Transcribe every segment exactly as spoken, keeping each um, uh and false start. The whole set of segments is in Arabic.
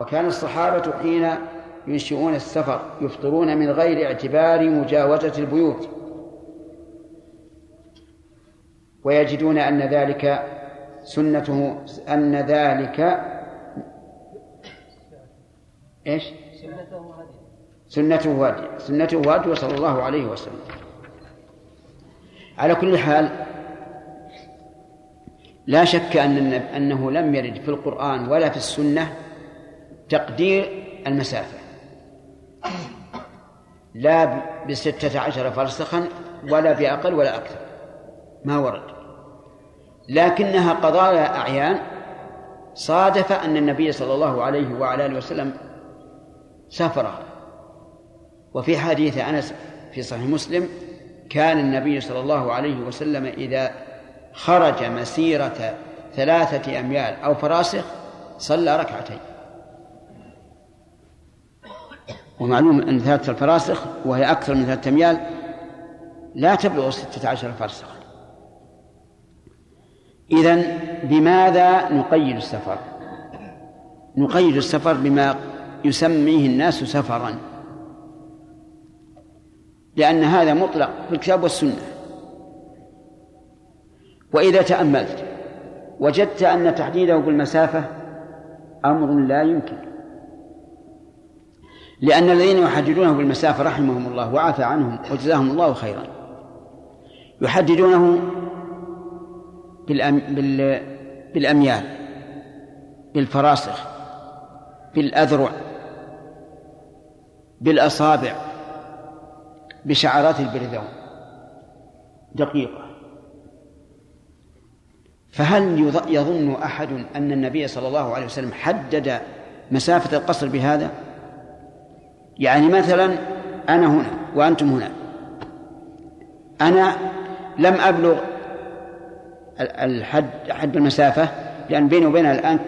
وكان الصحابة حين ينشئون السفر يفطرون من غير اعتبار مجاوزة البيوت، ويجدون أن ذلك سنته، أن ذلك إيش؟ سنته وادية، سنته وادية صلى الله عليه وسلم. على كل حال لا شك أن أنه لم يرد في القرآن ولا في السنة تقدير المسافة، لا بستة عشر فرسخا ولا بأقل ولا أكثر، ما ورد، لكنها قضايا أعيان صادف أن النبي صلى الله عليه وعلى آله وسلم سافرها. وفي حديث أنس في صحيح مسلم: كان النبي صلى الله عليه وسلم إذا خرج مسيرة ثلاثة أميال أو فراسخ صلى ركعتين. ومعلوم أن ثلاثة الفراسخ وهي أكثر من ثلاثة أميال لا تبلغ ستة عشر فرسخا. إذن بماذا نقيد السفر؟ نقيد السفر بما يسميه الناس سفرا، لأن هذا مطلق في الكتاب والسنة. وإذا تأملت وجدت أن تحديده بالمسافة أمر لا يمكن، لأن الذين يحددونه بالمسافة رحمهم الله وعافى عنهم وجزاهم الله خيرا يحددونه بالأميال، بالفراسخ، بالأذرع، بالأصابع، بشعرات البرذون دقيقة. فهل يظن أحد أن النبي صلى الله عليه وسلم حدد مسافة القصر بهذا؟ يعني مثلا أنا هنا وأنتم هنا، أنا لم أبلغ الحد حد المسافة، لأن بيني وبينها الآن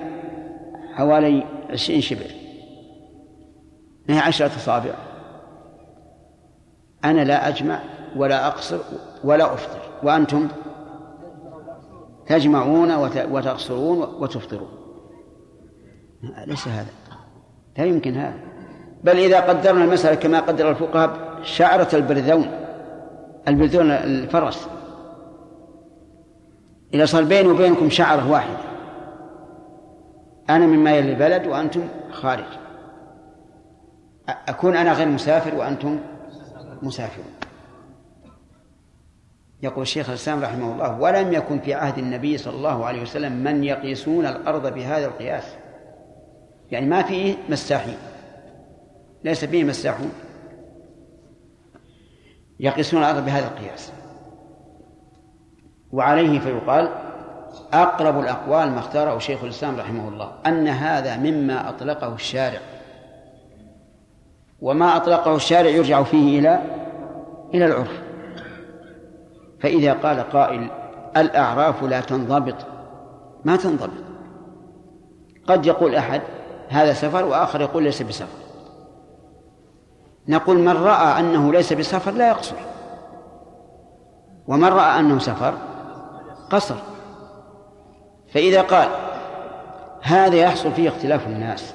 حوالي عشرين شبر، هي عشرة أصابع. أنا لا أجمع ولا أقصر ولا أفطر، وأنتم تجمعون وتقصرون وتفطرون. ليس هذا، لا يمكن هذا. بل إذا قدرنا المسألة كما قدر الفقهاء شعرة البرذون، البرذون الفرس، إذا صار بيني وبينكم شعرة واحدة، أنا مما يلي البلد وأنتم خارج، أكون أنا غير مسافر وأنتم مسافرون. يقول الشيخ الإسلام رحمه الله: ولم يكن في عهد النبي صلى الله عليه وسلم من يقيسون الأرض بهذا القياس، يعني ما فيه مساحين، ليس فيه مساحون يقيسون الأرض بهذا القياس. وعليه فيقال: أقرب الأقوال ما اختاره شيخ الإسلام رحمه الله أن هذا مما أطلقه الشارع، وما أطلقه الشارع يرجع فيه إلى إلى العرف. فإذا قال قائل: الأعراف لا تنضبط، ما تنضبط. قد يقول أحد هذا سفر وآخر يقول ليس بسفر. نقول: من رأى أنه ليس بسفر لا يقصر، ومن رأى أنه سفر قصر. فإذا قال هذا يحصل فيه اختلاف الناس،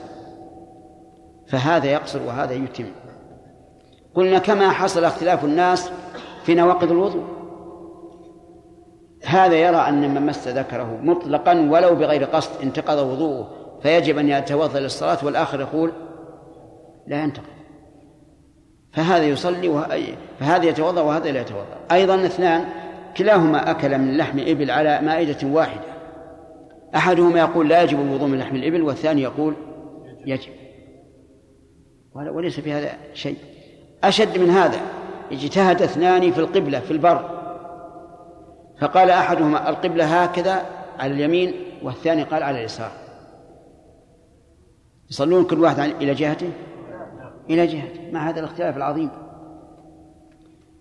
فهذا يقصر وهذا يتم. قلنا: كما حصل اختلاف الناس في نواقض الوضوء، هذا يرى أن من مس ذكره مطلقا ولو بغير قصد انتقض وضوءه فيجب أن يتوضأ للصلاة، والآخر يقول لا ينتقض، فهذا يصلي وهي... فهذا يتوضأ وهذا لا يتوضأ. أيضا اثنان كلاهما أكل من لحم إبل على مائدة واحدة، أحدهما يقول لا يجب الوضوء من لحم الإبل، والثاني يقول يجب، وليس في هذا شيء. أشد من هذا: اجتهد اثنان في القبلة في البر، فقال أحدهما القبلة هكذا على اليمين، والثاني قال على اليسار. يصلون كل واحد إلى جهته إلى جهته مع هذا الاختلاف العظيم.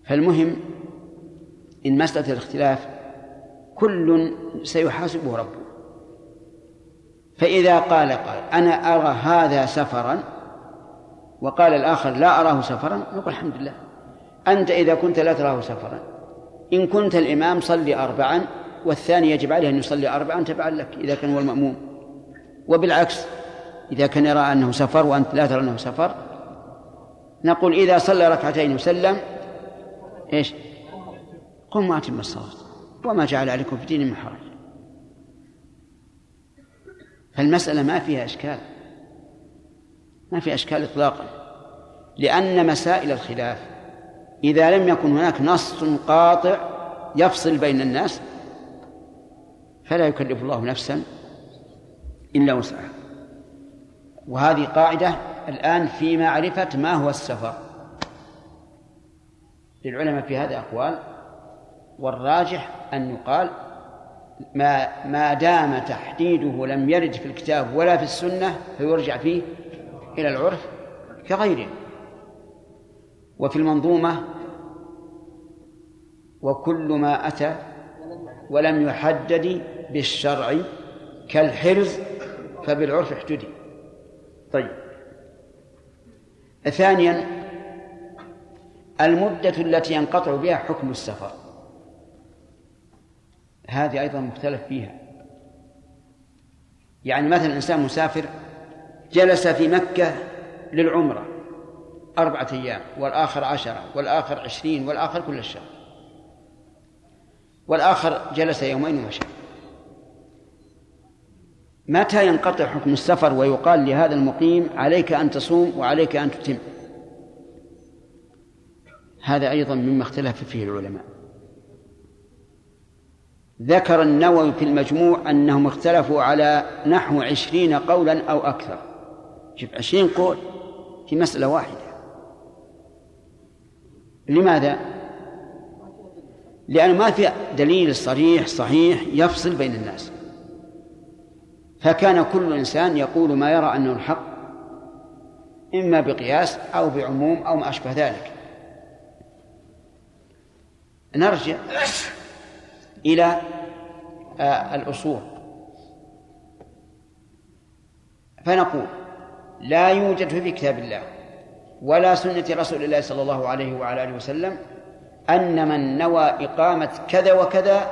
فالمهم إن مسألة الاختلاف كل سيحاسبه ربه. فإذا قال قال أنا أرى هذا سفرا وقال الآخر لا أراه سفرا، نقول الحمد لله، أنت إذا كنت لا تراه سفرا، إن كنت الإمام صلي أربعا والثاني يجب عليه أن يصلي أربعا تبعا لك إذا كان هو المأموم، وبالعكس إذا كان يرى أنه سفر وأنت لا ترى أنه سفر، نقول إذا صلى ركعتين وسلم إيش قم وأتم الصلاة وما جعل عليكم في دين من حرج. فالمسألة ما فيها إشكال، ما فيها إشكال إطلاقا، لأن مسائل الخلاف إذا لم يكن هناك نص قاطع يفصل بين الناس فلا يكلف الله نفسا إلا وسعها. وهذه قاعدة الآن في معرفة ما هو السفر. للعلماء في هذا أقوال، والراجح أن يقال ما, ما دام تحديده لم يرد في الكتاب ولا في السنة فيرجع فيه إلى العرف كغيره. وفي المنظومة وكل ما أتى ولم يحدد بالشرع كالحرز فبالعرف احتدي. طيب، ثانيا المدة التي ينقطع بها حكم السفر، هذه أيضا مختلف فيها. يعني مثلا إنسان مسافر جلس في مكة للعمرة أربعة أيام والآخر عشرة والآخر عشرين والآخر كل الشهر والآخر جلس يومين ومشى، متى ينقطع حكم السفر ويقال لهذا المقيم عليك أن تصوم وعليك أن تتم؟ هذا أيضا مما اختلف فيه العلماء. ذكر النووي في المجموع أنهم اختلفوا على نحو عشرين قولا أو أكثر. شوف، عشرين قول في مسألة واحدة. لماذا؟ لأنه ما في دليل صريح صحيح يفصل بين الناس، فكان كل إنسان يقول ما يرى أنه الحق إما بقياس أو بعموم أو ما أشبه ذلك. نرجع إلى الأصول فنقول لا يوجد في كتاب الله ولا سنة رسول الله صلى الله عليه وعلى آله وسلم أن من نوى إقامة كذا وكذا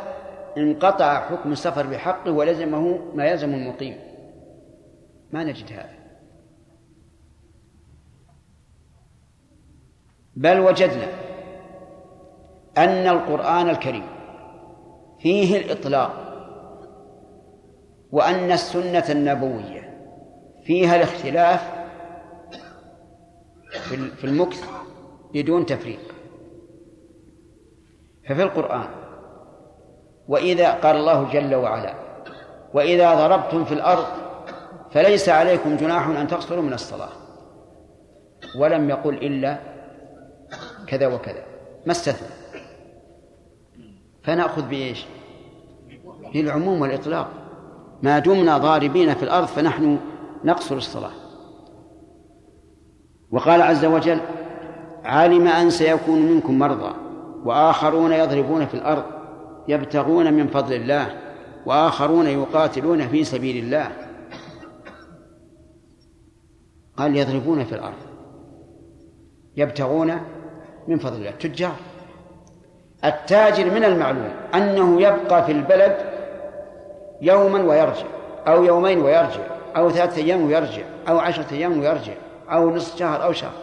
انقطع حكم السفر بحقه ولزمه ما يلزم المقيم، ما نجد هذا. بل وجدنا أن القرآن الكريم فيه الإطلاق، وأن السنة النبوية فيها الاختلاف في المكث بدون تفريق. ففي القرآن وإذا قال الله جل وعلا وإذا ضربتم في الأرض فليس عليكم جناح أن تقصروا من الصلاة، ولم يقل إلا كذا وكذا، ما استثنى. فنأخذ بإيش؟ بالعموم والإطلاق، ما دمنا ضاربين في الأرض فنحن نقصر الصلاة. وقال عز وجل علم أن سيكون منكم مرضى وآخرون يضربون في الأرض يبتغون من فضل الله وآخرون يقاتلون في سبيل الله. قال يضربون في الأرض يبتغون من فضل الله، تجار. التاجر من المعلوم أنه يبقى في البلد يوما ويرجع، أو يومين ويرجع، أو ثلاثة أيام ويرجع، أو عشرة أيام ويرجع، أو نصف شهر أو شهر،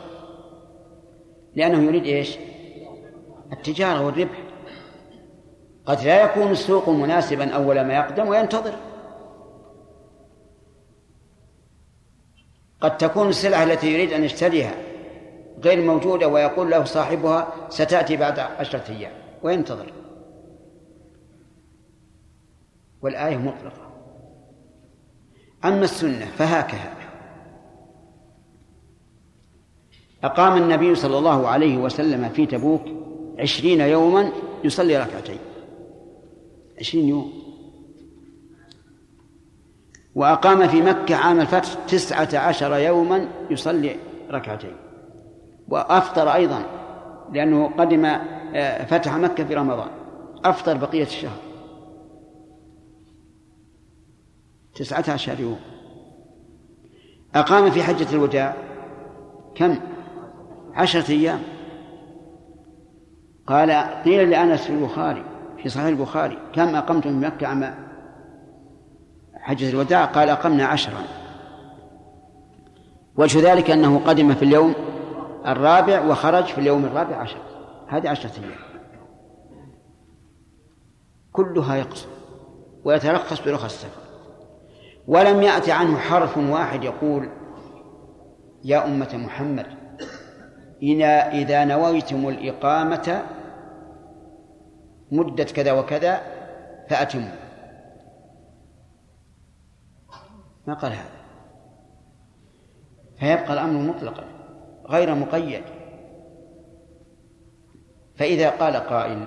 لأنه يريد إيش؟ التجارة والربح. قد لا يكون السوق مناسبا أول ما يقدم وينتظر، قد تكون السلعة التي يريد أن يشتريها غير موجودة ويقول له صاحبها ستأتي بعد عشرة أيام وينتظر. والآية مطلقة. أما السنة فهكذا. أقام النبي صلى الله عليه وسلم في تبوك عشرين يوما يصلي ركعتين، عشرين يوم. وأقام في مكة عام الفتح تسعة عشر يوما يصلي ركعتين، وأفطر أيضا لأنه قدم فتح مكة في رمضان، أفطر بقية الشهر تسعة عشر يوم. أقام في حجة الوداع كم؟ عشرة أيام. قال قيل لأنس في البخاري في صحيح البخاري كم أقمتم في مكة عام حجة الوداع؟ قال أقمنا عشرا. وجه ذلك أنه قدم في اليوم الرابع وخرج في اليوم الرابع عشر، هذه عشرة أيام كلها يقصر ويترخص برخص السفر، ولم يأتي عنه حرف واحد يقول يا أمة محمد إذا نويتم الإقامة مدة كذا وكذا فأتموا، ما قال هذا، فيبقى الأمر مطلقا غير مقيد. فإذا قال قائل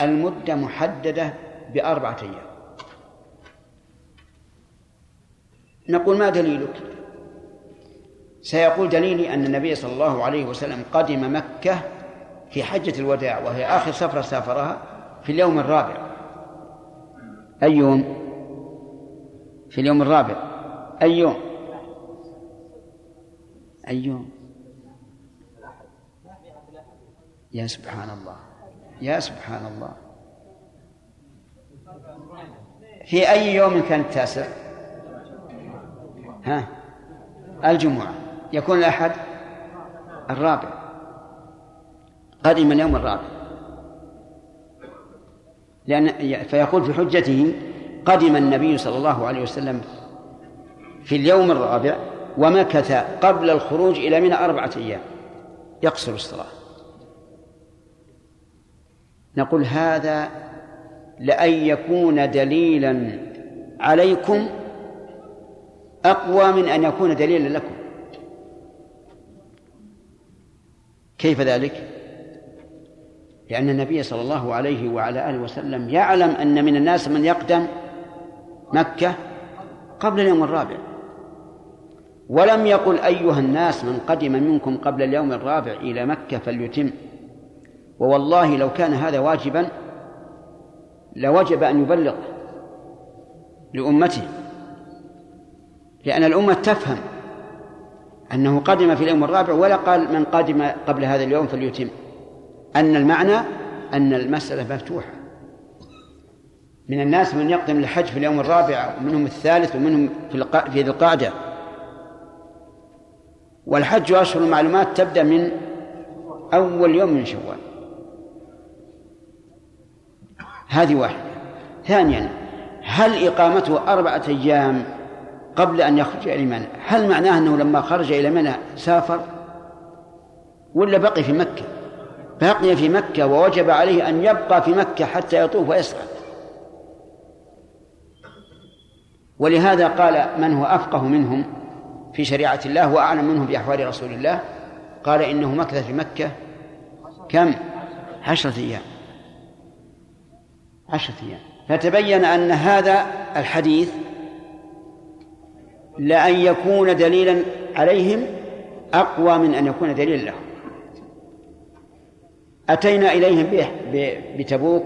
المدة محددة بأربعة أيام، نقول ما دليلك؟ سيقول دليلي أن النبي صلى الله عليه وسلم قدم مكة في حجة الوداع وهي آخر سفرة سافرها في اليوم الرابع. أي يوم؟ في اليوم الرابع. أي يوم؟ أي يوم؟ يا سبحان الله، يا سبحان الله. في أي يوم كان التاسع؟ ها، الجمعة. يكون الأحد الرابع، قادم اليوم الرابع، لأن فيقول في حجته قدم النبي صلى الله عليه وسلم في اليوم الرابع ومكث قبل الخروج إلى منى أربعة أيام يقصر الصلاة. نقول هذا لأن يكون دليلا عليكم أقوى من أن يكون دليلا لكم. كيف ذلك؟ لأن النبي صلى الله عليه وعلى آله وسلم يعلم أن من الناس من يقدم مكة قبل اليوم الرابع، ولم يقل أيها الناس من قدم منكم قبل اليوم الرابع إلى مكة فليتم. ووالله لو كان هذا واجبا لوجب أن يبلغ لأمته، لأن الأمة تفهم أنه قدم في اليوم الرابع، ولا قال من قدم قبل هذا اليوم فليتم، أن المعنى أن المسألة مفتوحة، من الناس من يقدم للحج في اليوم الرابع ومنهم الثالث ومنهم في ذي القعدة. والحج أشهر المعلومات تبدأ من أول يوم من شوال، هذه واحدة. ثانيا، هل إقامته أربعة أيام قبل أن يخرج إلى منى هل معناه أنه لما خرج إلى منى سافر، ولا بقي في مكة؟ بقي في مكة، ووجب عليه أن يبقى في مكة حتى يطوف ويسعد. ولهذا قال من هو أفقه منهم في شريعة الله وأعلم منهم بأحوال رسول الله، قال إنه مكث في مكة كم؟ عشرة أيام، عشرة أيام. فتبين أن هذا الحديث لأن يكون دليلا عليهم أقوى من أن يكون دليلا لهم. أتينا إليهم بتبوك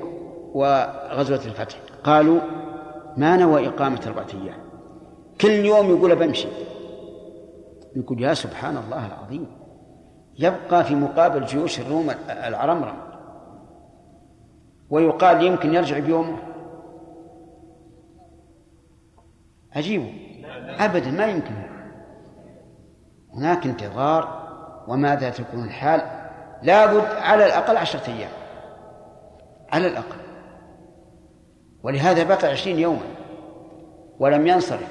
وغزوة الفتح، قالوا ما نوى إقامة أربعة أيام، كل يوم يقول بمشي. يقول يا سبحان الله العظيم، يبقى في مقابل جيوش الروم العرمرم، ويقال يمكن يرجع بيومه. عجيب، أبدا ما يمكن، هناك انتظار وماذا تكون الحال، لابد على الأقل عشرة أيام على الأقل. ولهذا بقى عشرين يوما ولم ينصرف،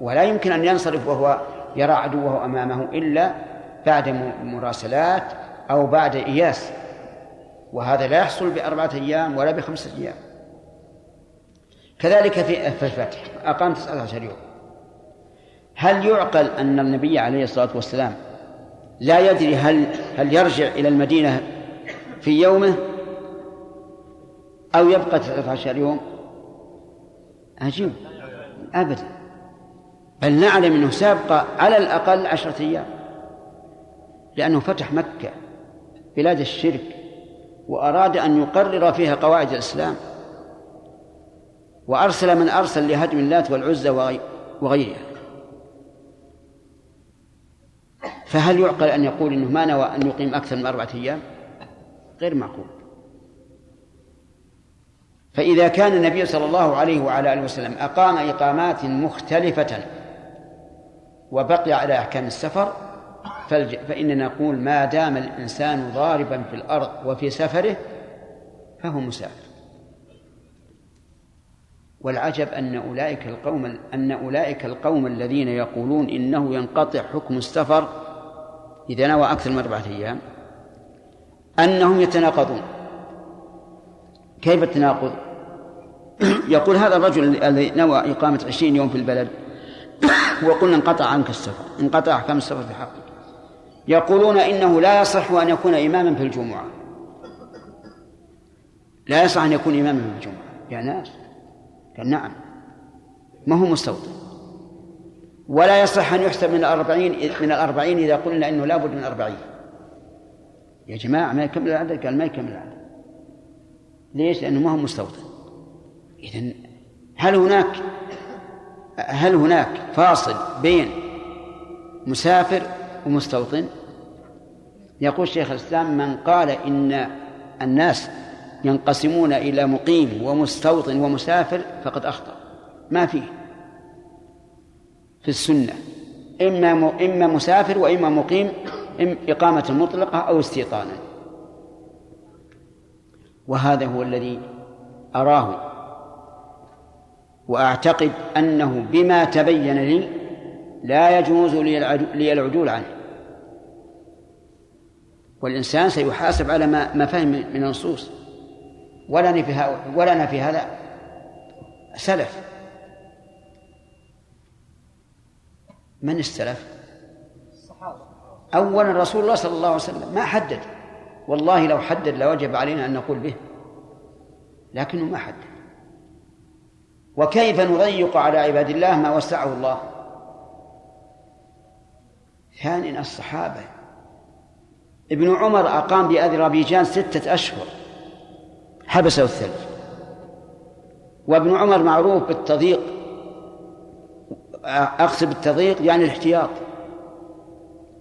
ولا يمكن أن ينصرف وهو يرى عدوه أمامه إلا بعد مراسلات أو بعد إياس، وهذا لا يحصل بأربعة أيام ولا بخمسة أيام. كذلك في الفتح أقام تسعة عشر يوم. هل يعقل أن النبي عليه الصلاة والسلام لا يدري هل, هل يرجع إلى المدينة في يومه أو يبقى تسعة عشر يوم؟ عجيب، أبدا. بل نعلم أنه سابقى على الأقل عشرة أيام، لأنه فتح مكة بلاد الشرك وأراد أن يقرر فيها قواعد الإسلام، وأرسل من أرسل لهدم اللات والعزى وغيرها. فهل يعقل أن يقول أنه ما نوى أن يقيم أكثر من أربعة أيام؟ غير معقول. فإذا كان النبي صلى الله عليه وعلى آله وسلم أقام إقامات مختلفة وبقي على أحكام السفر فإننا نقول ما دام الإنسان ضاربا في الأرض وفي سفره فهو مسافر. والعجب أن أولئك القوم أن أولئك القوم الذين يقولون إنه ينقطع حكم السفر إذا نوى أكثر من أربعة أيام أنهم يتناقضون. كيف التناقض؟ يقول هذا الرجل الذي نوى إقامة عشرين يوم في البلد وقلنا انقطع عنك السفر، انقطع أحكام السفر في حقه، يقولون إنه لا يصح أن يكون إماما في الجمعة، لا يصح أن يكون إماما في الجمعة. يا ناس، قال نعم، ما هو مستوطن، ولا يصح أن يحسب من الأربعين من الأربعين إذا قلنا إنه لا بد من أربعين. يا جماعة ما يكمل العدد؟ قال ما يكمل العدد. ليش؟ لأنه ما هو مستوطن. إذن هل هناك هل هناك فاصل بين مسافر ومستوطن؟ يقول شيخ الإسلام من قال إن الناس ينقسمون إلى مقيم ومستوطن ومسافر فقد أخطأ. ما فيه في السنة إما إما مسافر وإما مقيم، إما إقامة مطلقة أو استيطانا. وهذا هو الذي أراه وأعتقد أنه بما تبين لي لا يجوز لي العدول عنه، والإنسان سيحاسب على ما فهم من النصوص، ولا نفي هذا سلف. من السلف؟ أولا رسول الله صلى الله عليه وسلم ما حدد، والله لو حدد لوجب علينا أن نقول به، لكنه ما حدد. وكيف نضيق على عباد الله ما وسعه الله؟ ثانيا الصحابة، ابن عمر أقام بأذربيجان ستة أشهر حبسه الثلج، وابن عمر معروف بالتضييق، أقصد بالتضييق يعني الاحتياط،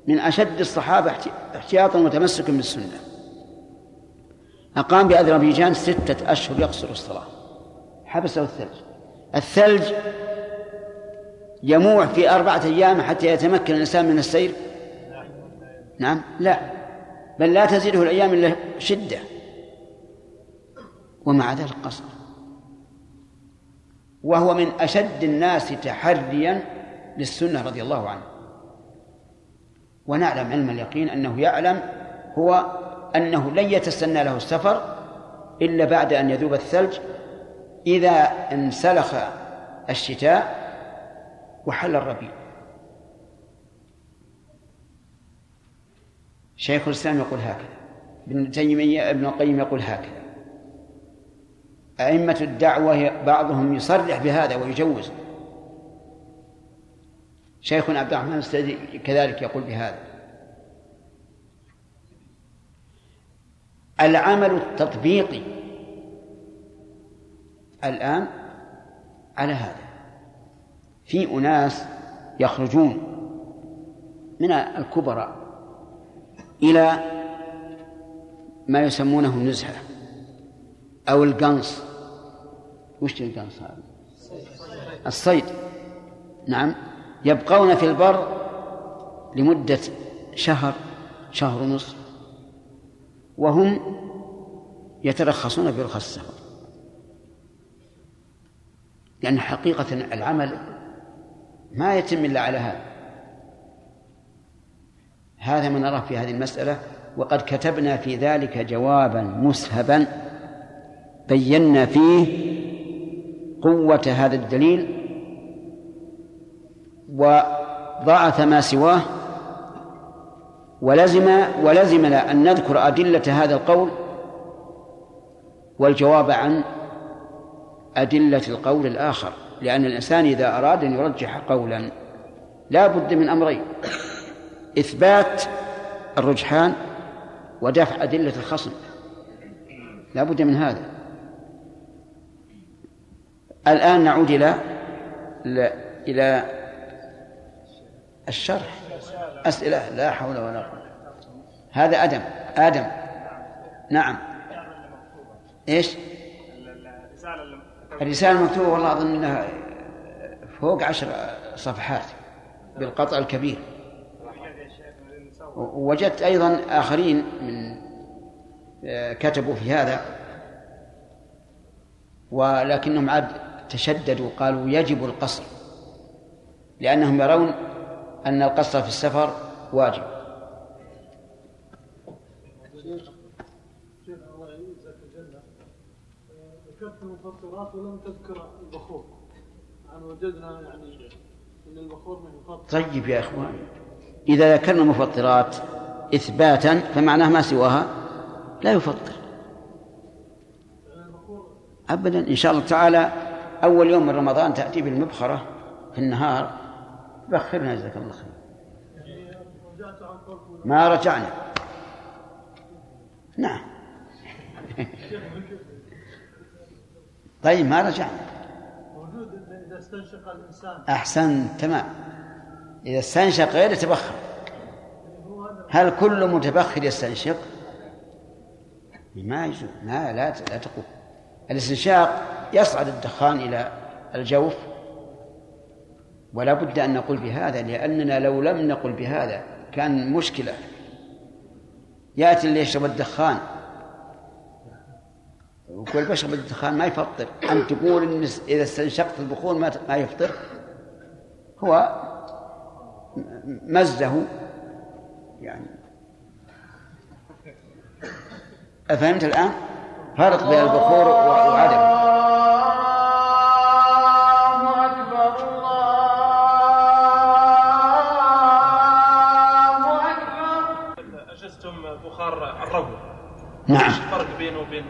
من أشد الصحابة احتياطا وتمسكا بالسنة. أقام بأذربيجان ستة أشهر يقصر الصلاة حبسه الثلج، الثلج يموع في أربعة أيام حتى يتمكن الإنسان من السير. نعم، لا بل لا تزيده الأيام إلا شدة، ومع ذلك قصر، وهو من أشد الناس تحريا للسنة رضي الله عنه. ونعلم علم اليقين أنه يعلم هو أنه لن يتسنى له السفر إلا بعد أن يذوب الثلج، إذا انسلخ الشتاء وحل الربيع. شيخ الإسلام يقول هكذا، ابن تيمية ابن القيم يقول هكذا، أئمة الدعوة بعضهم يصرح بهذا ويجوز، شيخنا عبد الرحمن السعدي كذلك يقول بهذا. العمل التطبيقي الآن على هذا، في أناس يخرجون من الكبراء إلى ما يسمونه النزهة أو القنص. وش القنص هذا؟ الصيد. نعم، يبقون في البر لمدة شهر، شهر ونصف، وهم يترخصون برخص السفر، لأن حقيقة العمل ما يتم إلا على هذا. هذا ما نراه في هذه المسألة، وقد كتبنا في ذلك جوابا مسهبا بينا فيه قوة هذا الدليل وضعف ما سواه، ولزم ولزمنا أن نذكر أدلة هذا القول والجواب عن أدلة القول الآخر، لأن الإنسان إذا أراد أن يرجح قولا لا بد من أمرين: إثبات الرجحان ودفع أدلة الخصم، لا بد من هذا. الآن نعود إلى إلى الشرح. أسئلة؟ لا حول ولا قوة. هذا آدم آدم نعم. إيش الرسالة المكتوبة؟ والله أظن أنها فوق عشر صفحات، بالقطع الكبير. وجدت أيضا آخرين من كتبوا في هذا ولكنهم عاد تشددوا قالوا يجب القصر، لأنهم يرون أن القصر في السفر واجب. ذكرت المفطرات ولم تذكر البخور، عن وجدنا يعني أن البخور من الفطر. طيب يا إخوان، إذا ذكرنا المفطرات إثباتا فمعناه ما سواها لا يفطر أبدا. إن شاء الله تعالى أول يوم من رمضان تأتي بالمبخرة في النهار، بخرنا جزاك الله خير. ما رجعنا نعم. طيب ما رجعنا. وجود إذا استنشق الإنسان. أحسن تمام. إذا استنشق غير يتبخر. هل كل متبخر يستنشق؟ ما يجوز، لا لا تقول. الاستنشاق يصعد الدخان إلى الجوف، ولا بد أن نقول بهذا، لأننا لو لم نقل بهذا كان مشكلة. يأتي اللي يشرب الدخان وكل بشرب الدخان ما يفطر، أن تقول إن إذا استنشقت البخور ما يفطر، هو مزه يعني. أفهمت الآن فرق بين البخور وعدمه؟ نعم. الفرق بينه وبين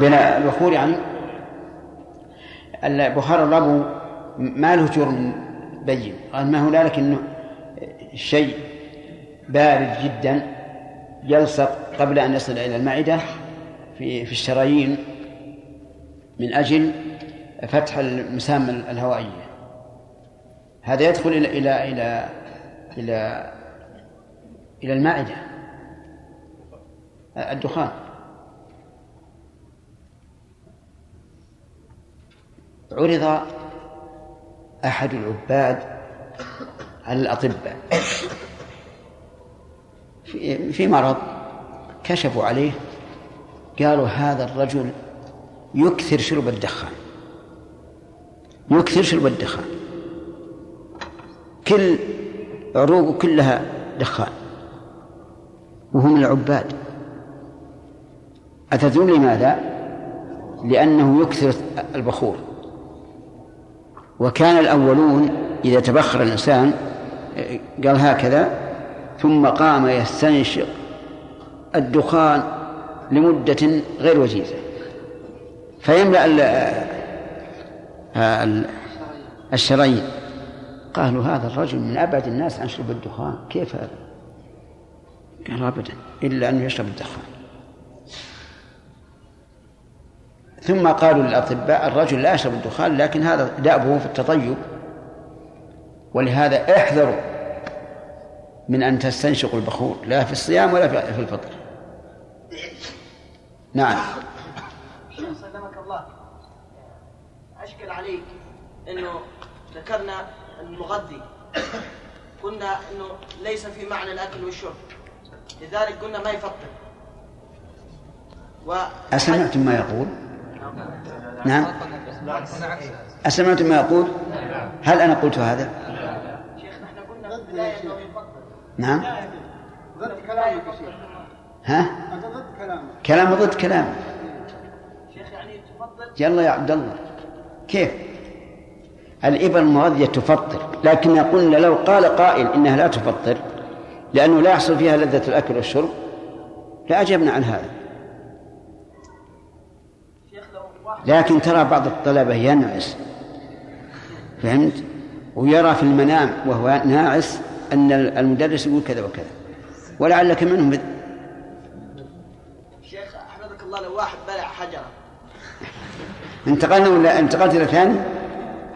بين البخور يعني البخار الربو ما له جرم بين، قال ما هو ذلك انه شيء بارد جدا يلصق قبل ان يصل الى المعده في في الشرايين من اجل فتح المسام الهوائيه، هذا يدخل الى الى الى الى, إلى المعده الدخان. عرض أحد العباد على الأطباء في مرض، كشفوا عليه قالوا هذا الرجل يكثر شرب الدخان، يكثر شرب الدخان، كل عروقه كلها دخان وهم العباد. أتدرون لماذا؟ لأنه يكثر البخور. وكان الأولون إذا تبخر الإنسان قال هكذا، ثم قام يستنشق الدخان لمدة غير وجيزة فيملأ الشرايين. قالوا هذا الرجل من أبعد الناس عن شرب الدخان، كيف هذا؟ قال أبدا إلا أنه يشرب الدخان. ثم قالوا للأطباء الرجل لا يشرب الدخان لكن هذا دأبه في التطيب، ولهذا احذروا من أن تستنشقوا البخور لا في الصيام ولا في الفطر. نعم. سلمك الله، أشكل عليك أنه ذكرنا المغذي، قلنا أنه ليس في معنى الأكل والشرب، لذلك قلنا ما يفطر. أسمعتم ما يقول؟ نعم. أسمعتم ما يقول؟ هل أنا قلت هذا؟ نعم. ضد كلامك يا شيخ. ها؟ ضد كلامك. كلام ضد كلام. شيخ يعني تفضل. يلا يا عبد الله. كيف؟ الإبر المغذية تفطر، لكن قلنا لو قال قائل إنها لا تفطر لأنه لا يحصل فيها لذة الأكل والشرب لأجبنا عن هذا. لكن ترى بعض الطلبة ينعس، فهمت؟ ويرى في المنام وهو ناعس أن المدرس يقول كذا وكذا، ولعلك منهم. بد... شيخ أحمدك الله لو واحد بلع حجرة انتقلنا ولا انتقلت إلى ثاني؟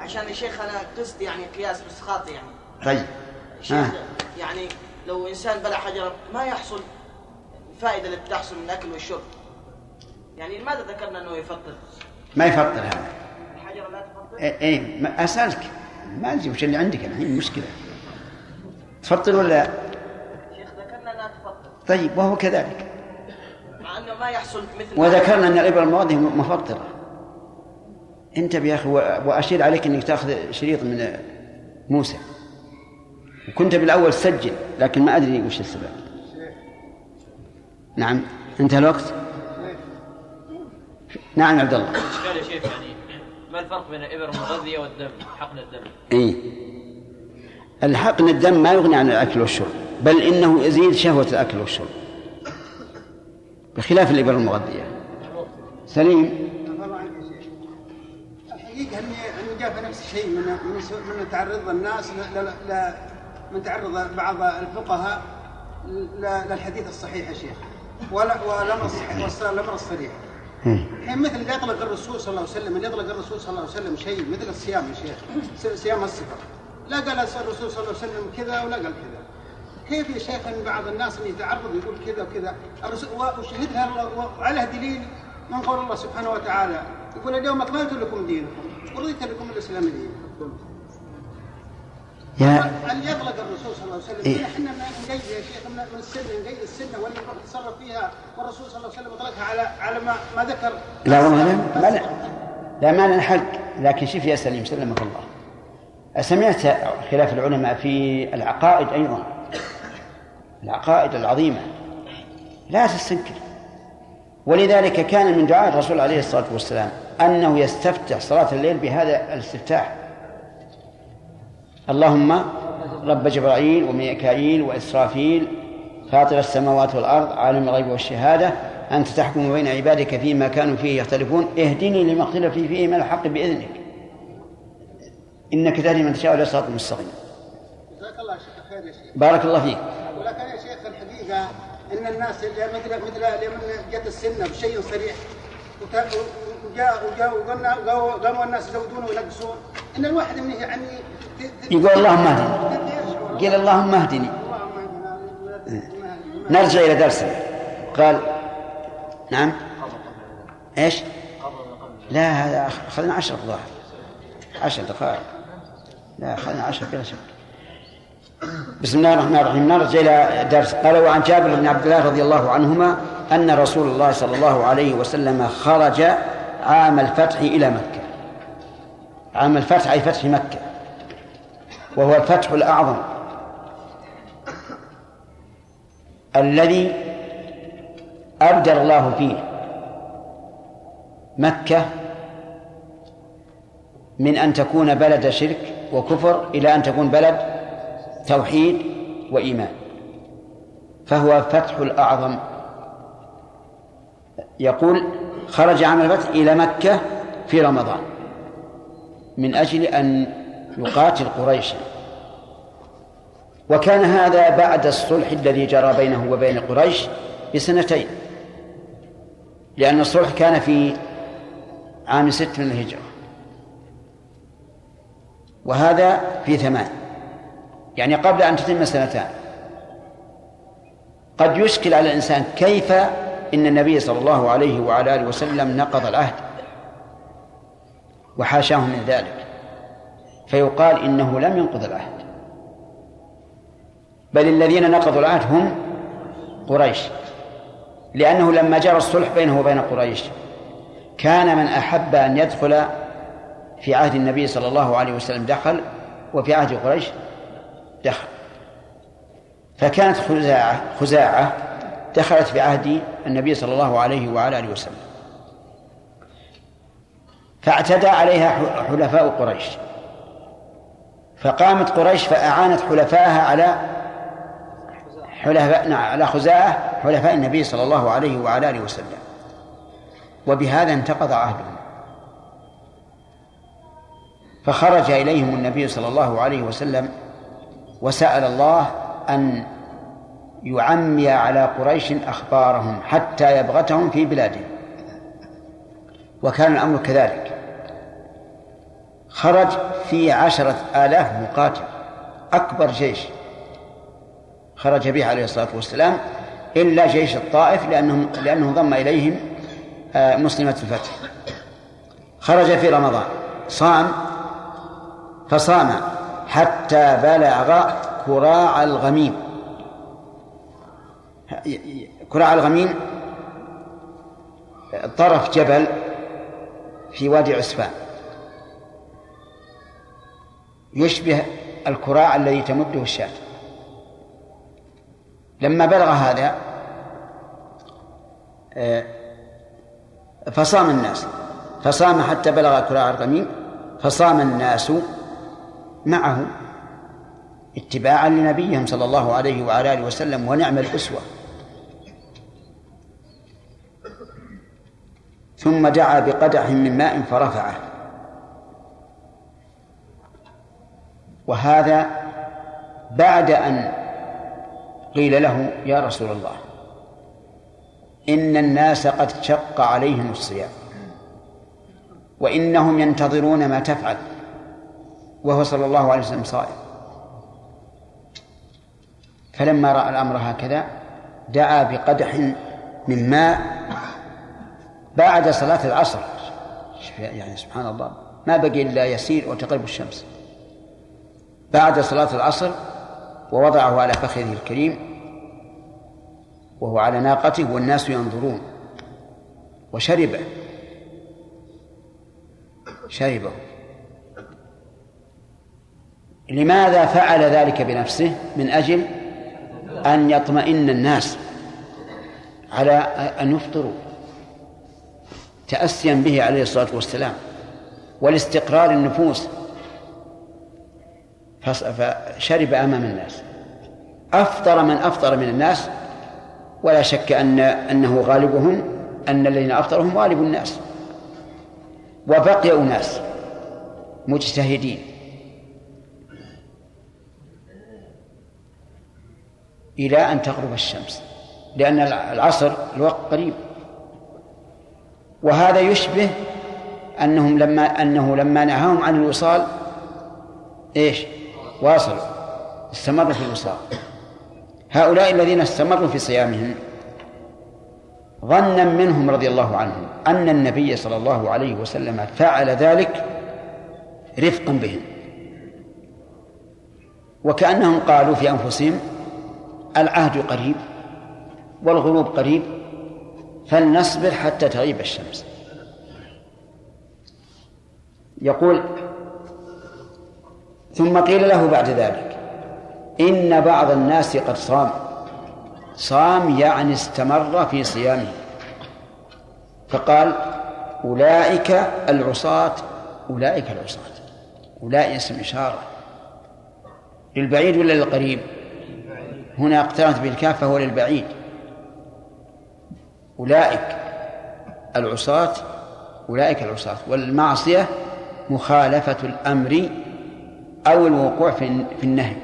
عشان الشيخ أنا قصد يعني قياس بس خاطئ يعني. طيب. الشيخ آه. يعني لو إنسان بلع حجرة ما يحصل الفائدة اللي بتحصل من الأكل والشرب. يعني لماذا ذكرنا أنه يفطر؟ ما يفطر هذا. الحجر لا تفطر؟ إيه أسألك ما أدري وش اللي عندك الحين، مشكلة. تفطر ولا؟ شيخ ذكرنا أنها تفطر. طيب وهو كذلك. مع أنه ما يحصل مثل. وذكرنا أن الإبرة المواضي مفطرة. انتبه يا أخي، وأشير عليك أنك تأخذ شريط من موسى. وكنت بالأول سجل لكن ما أدري وش السبب. نعم انتهى الوقت. نعم عبد الله. قال يا شيخ يعني ما الفرق بين الإبر المغذية والدم حقن الدم؟ إيه الحقن الدم ما يغني عن الأكل والشرب، بل إنه يزيد شهوة الأكل والشرب بخلاف الإبر المغذية. سليم. الحقيقة أني جاء نفس الشيء من من تعرض الناس ل من تعرض بعض الفقهاء للحديث الصحيح يا شيخ، ولا ولم الصحيح والأمر الصريح. الحين مثل اللي يطلق الرسول صلى الله عليه وسلم، اللي يطلق الرسول صلى الله عليه وسلم شيء مثل الصيام يا شيخ، صيام السفر، لا قال الرسول صلى الله عليه وسلم كذا ولا قال كذا. كيف يا شيخ أن بعض الناس اللي يتعرض يقول كذا وكذا وشهدها وعلى دليل من قول الله سبحانه وتعالى يقول اليوم أكملت لكم دينكم ورضيت لكم الإسلام دين. أن يطلق الرسول صلى الله عليه وسلم إيه؟ إحنا نجي يا شيخ من السنة، نجي السنة واللي نتصرف فيها، والرسول صلى الله عليه وسلم أطلقها على على ما ما ذكر. لا ما لا ما نحق، لكن شوف يا سليم سلمك الله، سمعت خلاف العلماء في العقائد أيضا، العقائد العظيمة لا تستنكر. ولذلك كان من دعاء الرسول عليه الصلاة والسلام أنه يستفتح صلاة الليل بهذا الاستفتاح: اللهم رب جبرائيل وميكائيل وإسرافيل فاطر السماوات والأرض عالم الغيب والشهادة أنت تحكم بين عبادك فيما كانوا فيه يختلفون اهدني لما اختلف فيه من الحق بإذنك إنك تهدي من تشاء إلى صراط مستقيم. جزاك الله خير يا شيخ، بارك الله فيك. ولكن يا شيخ الحقيقة إن الناس مثل مثل من جت السنة بشيء صريح وجاء وجاء وقلنا قاموا الناس يزودون وينقصون، إن الواحد منه يعني يقول اللهم اهدني، قال اللهم اهدني. نرجع إلى درسنا. قال نعم إيش؟ لا هذا خلنا عشر دقائق، عشر دقائق لا خلنا عشر بلا شك. بسم الله الرحمن الرحيم. نرجع إلى درس. قال وعن جابر بن عبد الله رضي الله عنهما أن رسول الله صلى الله عليه وسلم خرج عام الفتح إلى مكة، عام الفتح أي فتح مكة، وهو الفتح الأعظم الذي أبدر الله فيه مكة من أن تكون بلد شرك وكفر إلى أن تكون بلد توحيد وإيمان، فهو فتح الأعظم. يقول خرج عام الفتح إلى مكة في رمضان من أجل أن يقاتل قريشا، وكان هذا بعد الصلح الذي جرى بينه وبين قريش بسنتين، لأن الصلح كان في عام ست من الهجرة وهذا في ثمان، يعني قبل أن تتم سنتان. قد يشكل على الإنسان كيف إن النبي صلى الله عليه وعلى آله وسلم نقض العهد وحاشاه من ذلك، فيقال إنه لم ينقض العهد، بل الذين نقضوا العهد هم قريش، لأنه لما جرى الصلح بينه وبين قريش كان من أحب أن يدخل في عهد النبي صلى الله عليه وسلم دخل، وفي عهد قريش دخل. فكانت خزاعة, خزاعة دخلت في عهد النبي صلى الله عليه وعلى آله وسلم، فاعتدى عليها حلفاء قريش، فقامت قريش فأعانت حلفائها على حلفاء على خزاعة حلفاء النبي صلى الله عليه وعلى آله وسلم، وبهذا انتقض عهدهم. فخرج إليهم النبي صلى الله عليه وسلم وسأل الله أن يعمي على قريش أخبارهم حتى يبغتهم في بلادهم، وكان الأمر كذلك. خرج في عشرة آلاف مقاتل، أكبر جيش خرج به عليه الصلاة والسلام، إلا جيش الطائف لأنه, لأنه ضم إليهم مسلمة الفتح. خرج في رمضان، صام فصام حتى بلغ كراع الغميم. كراع الغميم طرف جبل في وادي عسفان يشبه الكراع الذي تمده الشاة. لما بلغ هذا فصام الناس، فصام حتى بلغ كراع الغميم، فصام الناس معه اتباعا لنبيهم صلى الله عليه وعلى آله وسلم، ونعم الأسوة. ثم دعا بقدح من ماء فرفعه، وهذا بعد أن قيل له يا رسول الله إن الناس قد شق عليهم الصيام وإنهم ينتظرون ما تفعل، وهو صلى الله عليه وسلم صائم. فلما رأى الأمر هكذا دعا بقدح من ماء بعد صلاة العصر، يعني سبحان الله ما بقي إلا يسير وتقرب الشمس، بعد صلاة العصر، ووضعه على فخذه الكريم وهو على ناقته والناس ينظرون، وشربه شربه لماذا فعل ذلك بنفسه؟ من أجل أن يطمئن الناس على أن يفطروا، تأسيا به عليه الصلاة والسلام والاستقرار النفوس. فشرب أمام الناس، أفطر من أفطر من الناس، ولا شك أن أنه غالبهم، أن الذين أفطرهم غالب الناس. وبقي أناس مجتهدين إلى أن تغرب الشمس، لأن العصر الوقت قريب. وهذا يشبه أنهم لما أنه لما نهاهم عن الوصال إيش؟ واصلوا، استمروا في الوصال. هؤلاء الذين استمروا في صيامهم ظنا منهم رضي الله عنهم أن النبي صلى الله عليه وسلم فعل ذلك رفقا بهم، وكأنهم قالوا في أنفسهم العهد قريب والغروب قريب، فلنصبر حتى تغيب الشمس. يقول ثم قيل له بعد ذلك إن بعض الناس قد صام. صام يعني استمر في صيامه. فقال أولئك العصاة، أولئك العصاة، أولئك اسم إشارة للبعيد ولا للقريب؟ هنا اقترنت بالكاف فهو للبعيد. أولئك العصاة، أولئك العصاة. والمعصية مخالفة الأمر أو الوقوع في النهي.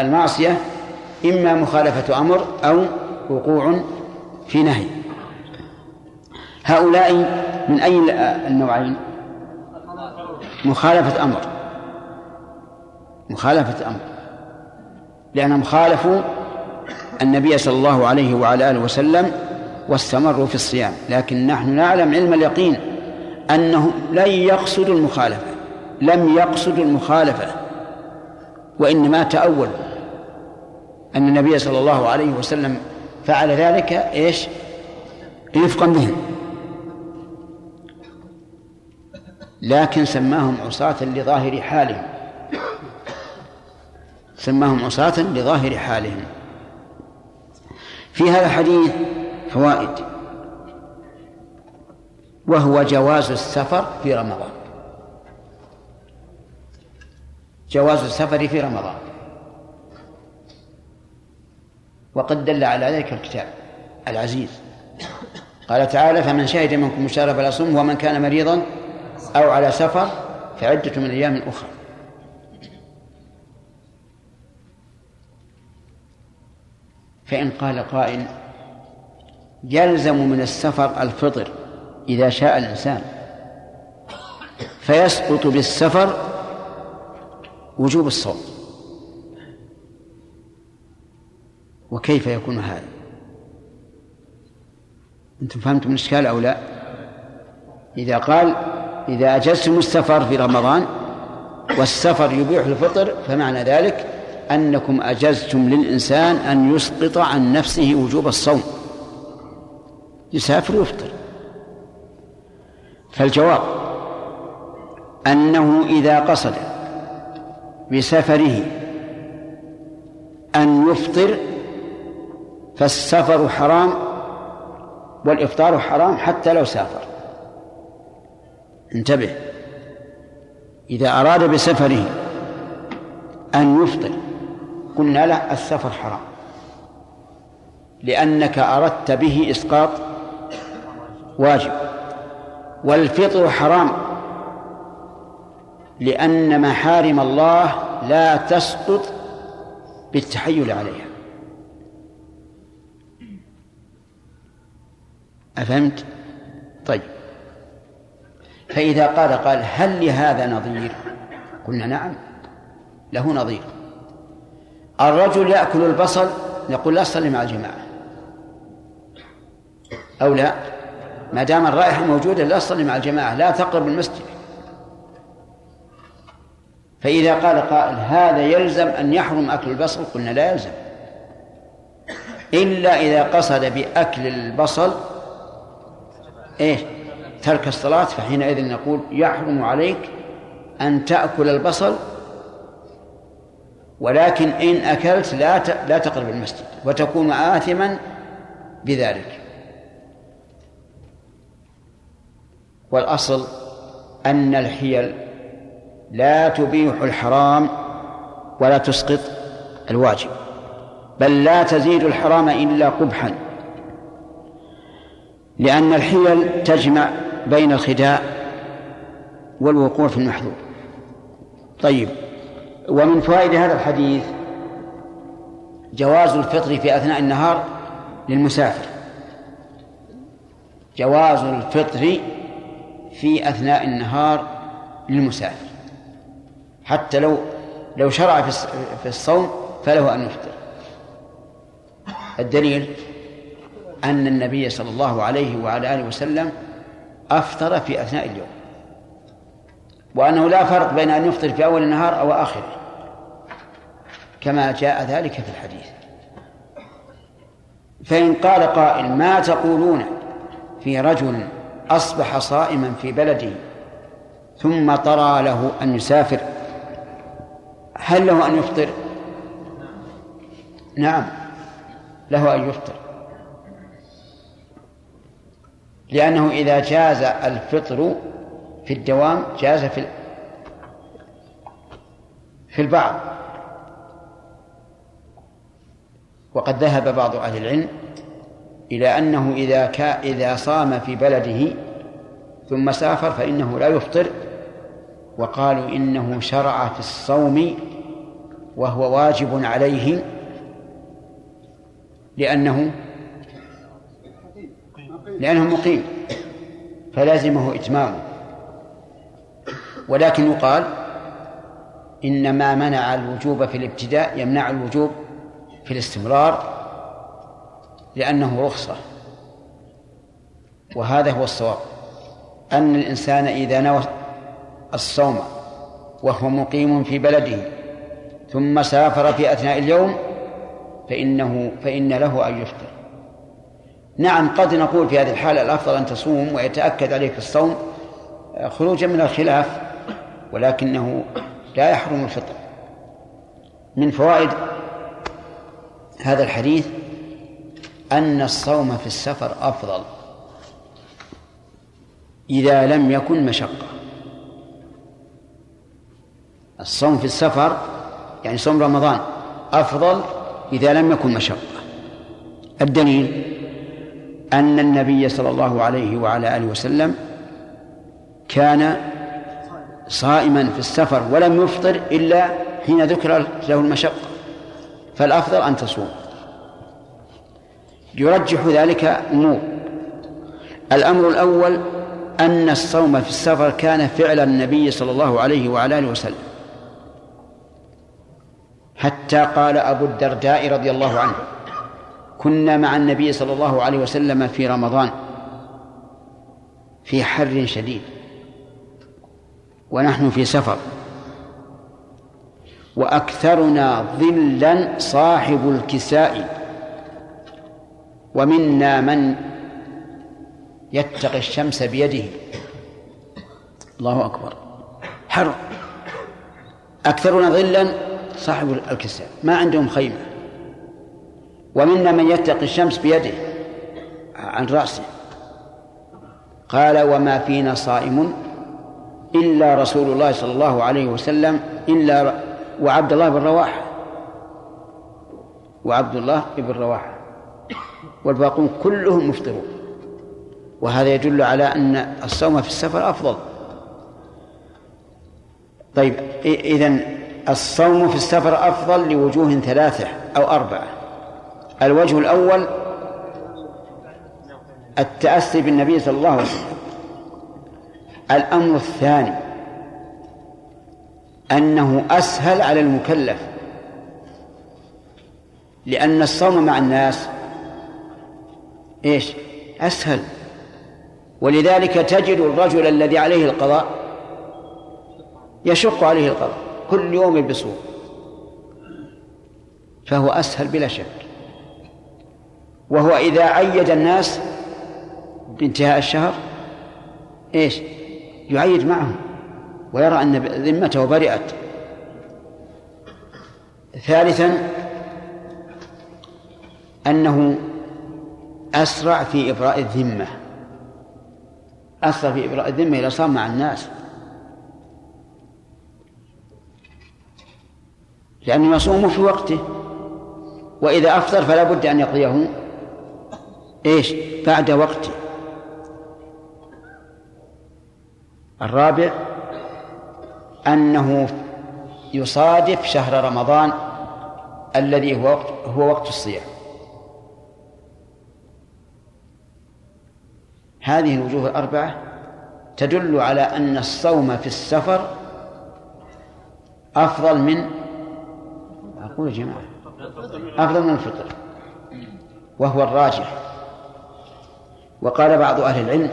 المعصية إما مخالفة أمر أو وقوع في نهي. هؤلاء من أي النوعين؟ مخالفة أمر، مخالفة أمر لأنهم خالفوا النبي صلى الله عليه وعلى آله وسلم واستمروا في الصيام. لكن نحن نعلم علم اليقين أنهم لن يقصدوا المخالفة، لم يقصدوا المخالفة، وإنما تأول أن النبي صلى الله عليه وسلم فعل ذلك إيش؟ رفقا بهم. لكن سماهم عصاة لظاهر حالهم، سماهم عصاة لظاهر حالهم. في هذا الحديث فوائد، وهو جواز السفر في رمضان، جواز السفر في رمضان، وقد دل على ذلك الكتاب العزيز. قال تعالى فمن شهد منكم الشهر فلا يصم ومن كان مريضا أو على سفر فعدة من أيام أخرى. فإن قال قائل يلزم من السفر الفطر إذا شاء الإنسان، فيسقط بالسفر وجوب الصوم، وكيف يكون هذا؟ أنتم فهمتم الإشكال أو لا؟ إذا قال إذا أجزتم السفر في رمضان والسفر يبيح الفطر فمعنى ذلك أنكم أجزتم للإنسان أن يسقط عن نفسه وجوب الصوم، يسافر ويفطر. فالجواب أنه إذا قصد بسفره أن يفطر فالسفر حرام والإفطار حرام حتى لو سافر. انتبه، إذا أراد بسفره أن يفطر قلنا له السفر حرام لأنك أردت به إسقاط واجب، والفطر حرام لأن محارم الله لا تسقط بالتحيل عليها. أفهمت؟ طيب، فإذا قال قال هل لهذا نظير؟ قلنا نعم له نظير. الرجل يأكل البصل يقول لا أصلي مع الجماعة أو لا، ما دام الرائحة موجودة لا أصلي مع الجماعة، لا تقرب المسجد. فإذا قال قائل هذا يلزم أن يحرم أكل البصل؟ قلنا لا يلزم إلا إذا قصد بأكل البصل إيه ترك الصلاة، فحينئذ نقول يحرم عليك أن تأكل البصل، ولكن إن أكلت لا تقرب المسجد وتكون آثما بذلك. والأصل أن الحيل لا تبيح الحرام ولا تسقط الواجب، بل لا تزيد الحرام إلا قبحا، لأن الحيل تجمع بين الخداع والوقوع في المحظور. طيب، ومن فوائد هذا الحديث جواز الفطر في أثناء النهار للمسافر، جواز الفطر في أثناء النهار للمسافر، حتى لو لو شرع في الصوم فله أن يفطر. الدليل أن النبي صلى الله عليه وعلى آله وسلم أفطر في أثناء اليوم، وأنه لا فرق بين أن يفطر في أول النهار أو آخره كما جاء ذلك في الحديث. فإن قال قائل ما تقولون في رجل أصبح صائما في بلده ثم طرأ له أن يسافر، هل له أن يفطر؟ نعم له أن يفطر، لأنه إذا جاز الفطر في الدوام جاز في في البعض. وقد ذهب بعض أهل العلم إلى أنه إذا كا إذا صام في بلده ثم سافر فإنه لا يفطر، وقالوا إنه شرع في الصوم وهو واجب عليه لأنه لأنه مقيم فلازمه إتمامه. ولكن يقال إن ما منع الوجوب في الابتداء يمنع الوجوب في الاستمرار لأنه رخصة، وهذا هو الصواب، أن الإنسان إذا نوى الصوم وهو مقيم في بلده ثم سافر في أثناء اليوم فإنه فإن له أن يفطر. نعم قد نقول في هذه الحالة الأفضل أن تصوم ويتأكد عليك الصوم خروجا من الخلاف، ولكنه لا يحرم الفطر. من فوائد هذا الحديث أن الصوم في السفر أفضل إذا لم يكن مشقة. الصوم في السفر يعني صوم رمضان أفضل إذا لم يكن مشقة. الدليل أن النبي صلى الله عليه وعلى آله وسلم كان صائما في السفر ولم يفطر إلا حين ذكر له المشقة، فالأفضل أن تصوم. يرجح ذلك أمور. الأمر الأول أن الصوم في السفر كان فعل النبي صلى الله عليه وعلى آله وسلم، حتى قال أبو الدرداء رضي الله عنه كنا مع النبي صلى الله عليه وسلم في رمضان في حر شديد ونحن في سفر، وأكثرنا ظلا صاحب الكساء، ومنا من يتقي الشمس بيده. الله أكبر، حر. أكثرنا ظلا صاحب الكساء، ما عندهم خيمة. ومنا من يتقي الشمس بيده عن رأسه. قال: وما فينا صائم إلا رسول الله صلى الله عليه وسلم إلا وعبد الله بن رواحة وعبد الله بن رواحة والباقون كلهم مفطرون. وهذا يدل على أن الصوم في السفر أفضل. طيب، إذن الصوم في السفر أفضل لوجوه ثلاثة أو أربعة. الوجه الأول: التأسي بالنبي صلى الله عليه وسلم. الأمر الثاني: أنه أسهل على المكلف، لأن الصوم مع الناس إيش؟ أسهل. ولذلك تجد الرجل الذي عليه القضاء يشق عليه القضاء، كل يوم بصوم، فهو أسهل بلا شك. وهو إذا عيد الناس بانتهاء الشهر إيش؟ يعيد معهم ويرى أن ذمته برئت. ثالثا: أنه أسرع في إبراء الذمة، أسرع في إبراء الذمة إذا صام مع الناس، لأنه يصوم في وقته، وإذا أفطر فلا بد أن يقضيه إيش؟ بعد وقته. الرابع: أنه يصادف شهر رمضان الذي هو وقت, هو وقت الصيام. هذه الوجوه الأربعة تدل على أن الصوم في السفر أفضل من أقول يا جماعة أفضل من الفطر، وهو الراجح. وقال بعض أهل العلم: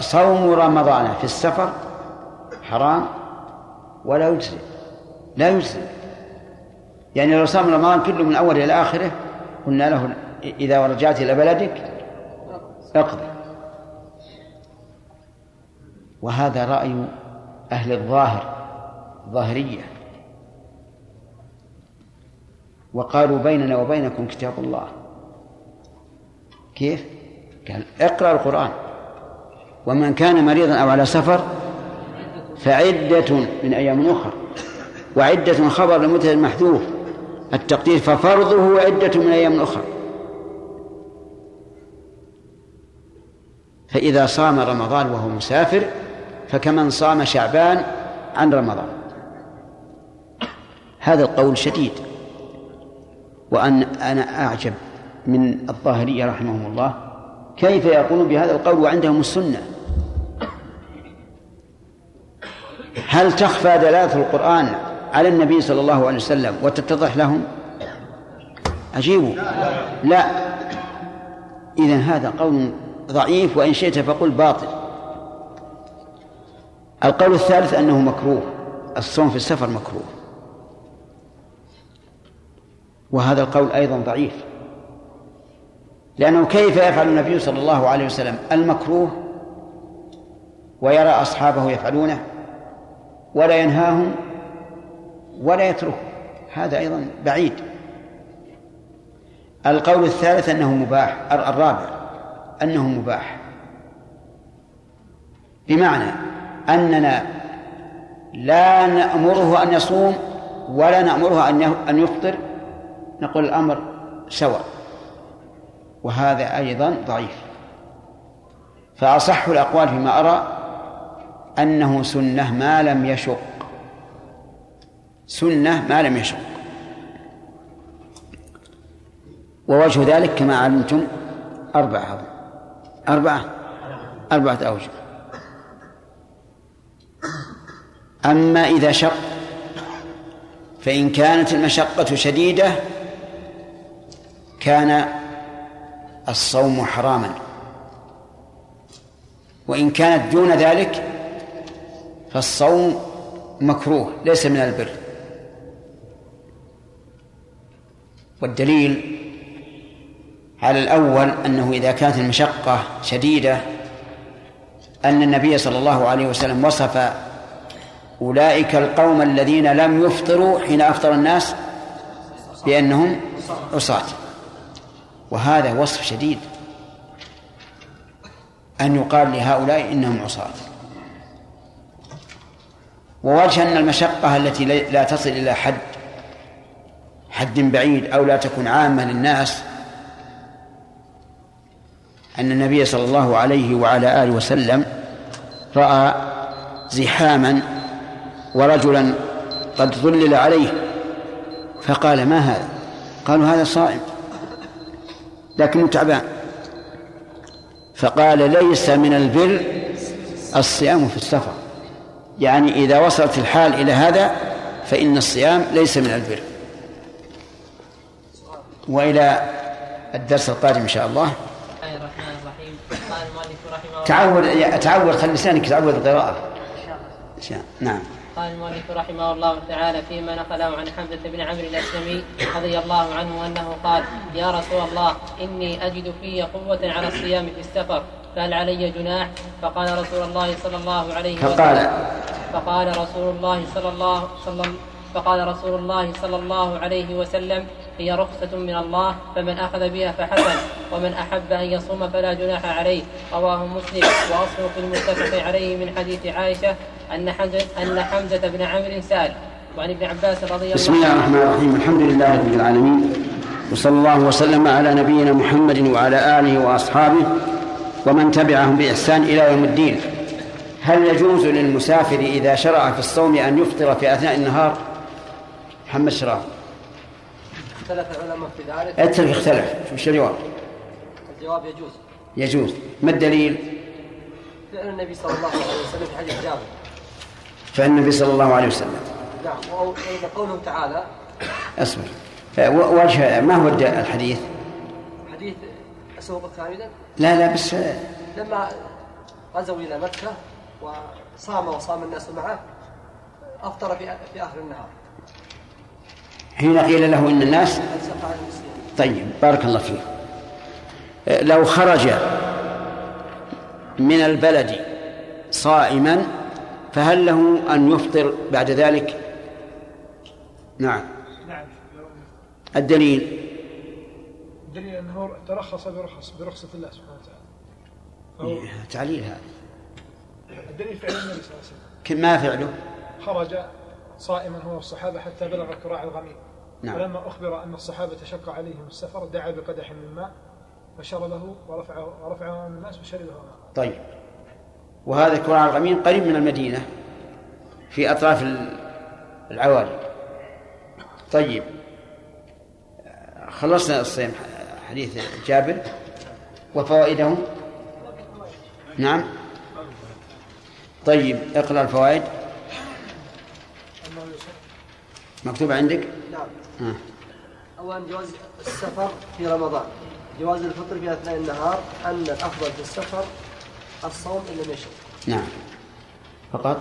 صوم رمضان في السفر حرام ولا يجزي، لا يجزي. يعني لو صام رمضان كله من أول إلى آخره قلنا له: إذا رجعت إلى بلدك اقضي. وهذا رأي أهل الظاهر ظاهرية، وقالوا: بيننا وبينكم كتاب الله. كيف؟ قال: اقرأ القرآن، ومن كان مريضا أو على سفر فعدة من أيام أخرى، وعدة خبر لمتى المحذوف التقدير ففرضه عدة من أيام أخرى. فإذا صام رمضان وهو مسافر فكمن صام شعبان عن رمضان. هذا القول شديد. وأن أنا أعجب من الظاهرية رحمهم الله، كيف يقولون بهذا القول وعندهم السنة؟ هل تخفى دلالة القرآن على النبي صلى الله عليه وسلم وتتضح لهم؟ أجيبوا: لا. إذن هذا قول ضعيف، وإن شئت فقل باطل. القول الثالث: أنه مكروه، الصوم في السفر مكروه، وهذا القول أيضا ضعيف، لأنه كيف يفعل النبي صلى الله عليه وسلم المكروه ويرى أصحابه يفعلونه ولا ينهاهم ولا يتركه؟ هذا أيضا بعيد. القول الثالث أنه مباح، الرابع أنه مباح، بمعنى أننا لا نأمره أن يصوم ولا نأمره أن يفطر، نقول الأمر سواء، وهذا أيضا ضعيف. فأصح الأقوال فيما أرى أنه سنة ما لم يشق، سنة ما لم يشق. ووجه ذلك كما علمتم أربعة أربعة أربعة أوجه. أما إذا شق فإن كانت المشقة شديدة كان الصوم حراما، وإن كانت دون ذلك فالصوم مكروه ليس من البر. والدليل على الأول أنه إذا كانت المشقة شديدة أن النبي صلى الله عليه وسلم وصف أولئك القوم الذين لم يفطروا حين أفطر الناس بأنهم عصاة، وهذا وصف شديد أن يقال لهؤلاء إنهم عصاة. ووجه أن المشقة التي لا تصل إلى حد حد بعيد أو لا تكون عامة للناس أن النبي صلى الله عليه وعلى آله وسلم رأى زحاما ورجلا قد ظلل عليه فقال: ما هذا؟ قالوا: هذا صائم لكنه تعبان. فقال: ليس من البر الصيام في السفر، يعني إذا وصلت الحال إلى هذا فإن الصيام ليس من البر. وإلى الدرس القادم إن شاء الله. تعود تعود خلي لسانك تعود القراءة إن شاء الله. نعم. قال المؤلف رحمه الله تعالى فيما نقله عن حمزة بن عمرو الأسلمي رضي الله عنه أنه قال: يا رسول الله، إني أجد في قوة على الصيام في السفر، فهل علي جناح؟ فقال رسول الله صلى الله عليه وسلم فقال فقال رسول الله صلى الله صلى فقال رسول الله صلى الله عليه وسلم: هي رخصة من الله، فمن أخذ بها فحسن، ومن أحب أن يصوم فلا جناح عليه. رواه مسلم، وأصله في المتفق عليه من حديث عائشة أن حمزة, أن حمزة بن عمرو سأل وعن ابن عباس رضي الله عنه. بسم الله الرحمن الرحيم، الحمد لله رب العالمين، وصلى الله وسلم على نبينا محمد وعلى آله وأصحابه ومن تبعهم بإحسان إلى يوم الدين. هل يجوز للمسافر إذا شرع في الصوم أن يفطر في أثناء النهار؟ محمد شراف اختلف العلماء في ذلك. اترك اختلف، شو الجواب؟ الجواب يجوز. يجوز، ما الدليل؟ فعل النبي صلى الله عليه وسلم في حديث جابر. فعل النبي صلى الله عليه وسلم. نعم، وقوله تعالى. اصبر، وجه ما هو الحديث؟ حديث أسوق كاملا. لا لا بس. لما غزوا إلى مكة وصام وصام الناس معه أفطر في في آخر النهار. حين قيل له إن الناس. طيب، بارك الله فيه. لو خرج من البلد صائما فهل له أن يفطر بعد ذلك؟ نعم. الدليل الدليل أنه ترخص برخص برخصة الله سبحانه وتعالى. تعليل هذا. الدليل فعل النبي صلى الله عليه وسلم. ما فعله؟ خرج صائما هو والصحابة حتى بلغ كراع الغميم. نعم. فلما أخبر أن الصحابة شق عليهم السفر دعا بقدح من ماء فشربه ورفعه ورفعه من الناس وشربه. طيب، وهذا كراع الغميم قريب من المدينة في أطراف العوالي. طيب، خلصنا الصيام حديث جابر وفوائده. نعم. طيب، اقرأ الفوائد مكتوب عندك. نعم. أولا، جواز السفر في رمضان، جواز الفطر في أثناء النهار، أن الأفضل في السفر الصوم إن لم يشق. نعم، فقط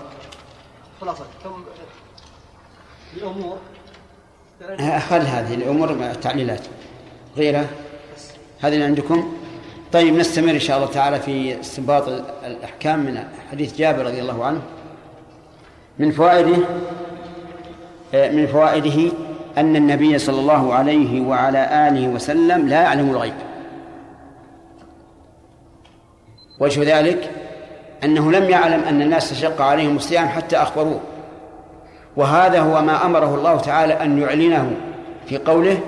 خلاصة. ثم الأمور أخل هذه الأمور تعليلات غيرها، هذه اللي عندكم. طيب، نستمر إن شاء الله تعالى في استنباط الأحكام من حديث جابر رضي الله عنه. من فوائده من فوائده أن النبي صلى الله عليه وعلى آله وسلم لا يعلم الغيب. وجه ذلك أنه لم يعلم أن الناس تشق عليهم الصيام حتى أخبروه، وهذا هو ما أمره الله تعالى أن يعلنه في قوله: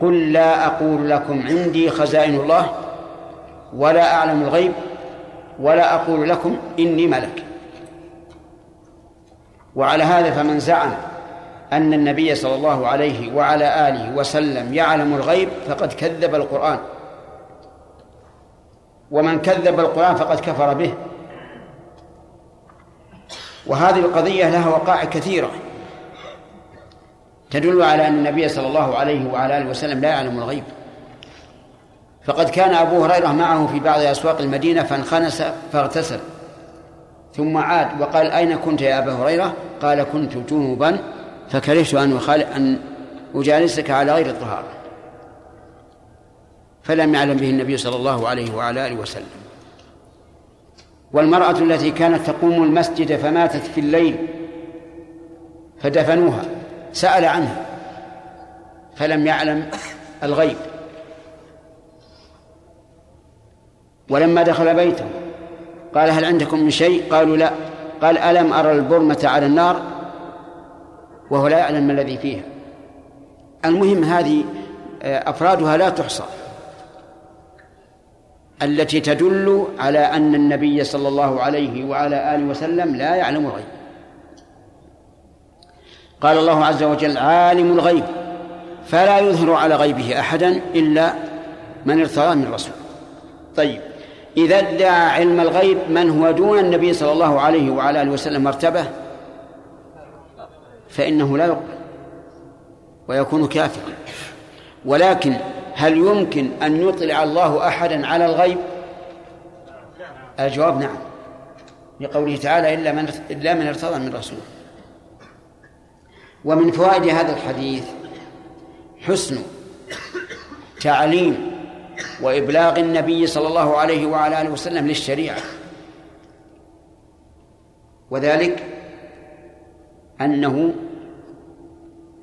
قل لا أقول لكم عندي خزائن الله ولا أعلم الغيب ولا أقول لكم إني ملك. وعلى هذا فمن زعم أن النبي صلى الله عليه وعلى آله وسلم يعلم الغيب فقد كذب القرآن، ومن كذب القرآن فقد كفر به. وهذه القضية لها وقائع كثيرة تدل على أن النبي صلى الله عليه وعلى آله وسلم لا يعلم الغيب. فقد كان أبو هريرة معه في بعض أسواق المدينة فانخنس فاغتسل ثم عاد وقال أين كنت يا أبا هريرة؟ قال كنت جنوبا فكرهت أن, أن أجالسك على غير الطهارة، فلم يعلم به النبي صلى الله عليه وعلى آله وسلم. والمرأة التي كانت تقوم المسجد فماتت في الليل فدفنوها، سأل عنها فلم يعلم الغيب، ولما دخل بيته قال هل عندكم من شيء؟ قالوا لا. قال ألم أرى البرمة على النار وهو لا يعلم ما الذي فيها. المهم هذه أفرادها لا تحصى، التي تدل على أن النبي صلى الله عليه وعلى آله وسلم لا يعلم الغيب. قال الله عز وجل عالم الغيب فلا يظهر على غيبه أحدا إلا من ارتضى من رسول. طيب، إذا ادعى علم الغيب من هو دون النبي صلى الله عليه وعلى آله وسلم مرتبة فإنه لا يقبل ويكون كافرا. ولكن هل يمكن أن يطلع الله أحدا على الغيب؟ الجواب نعم، لقوله تعالى إلا من إلا من ارتضى من رسول. ومن فوائد هذا الحديث حسن تعليم وإبلاغ النبي صلى الله عليه وعلى آله وسلم للشريعة، وذلك أنه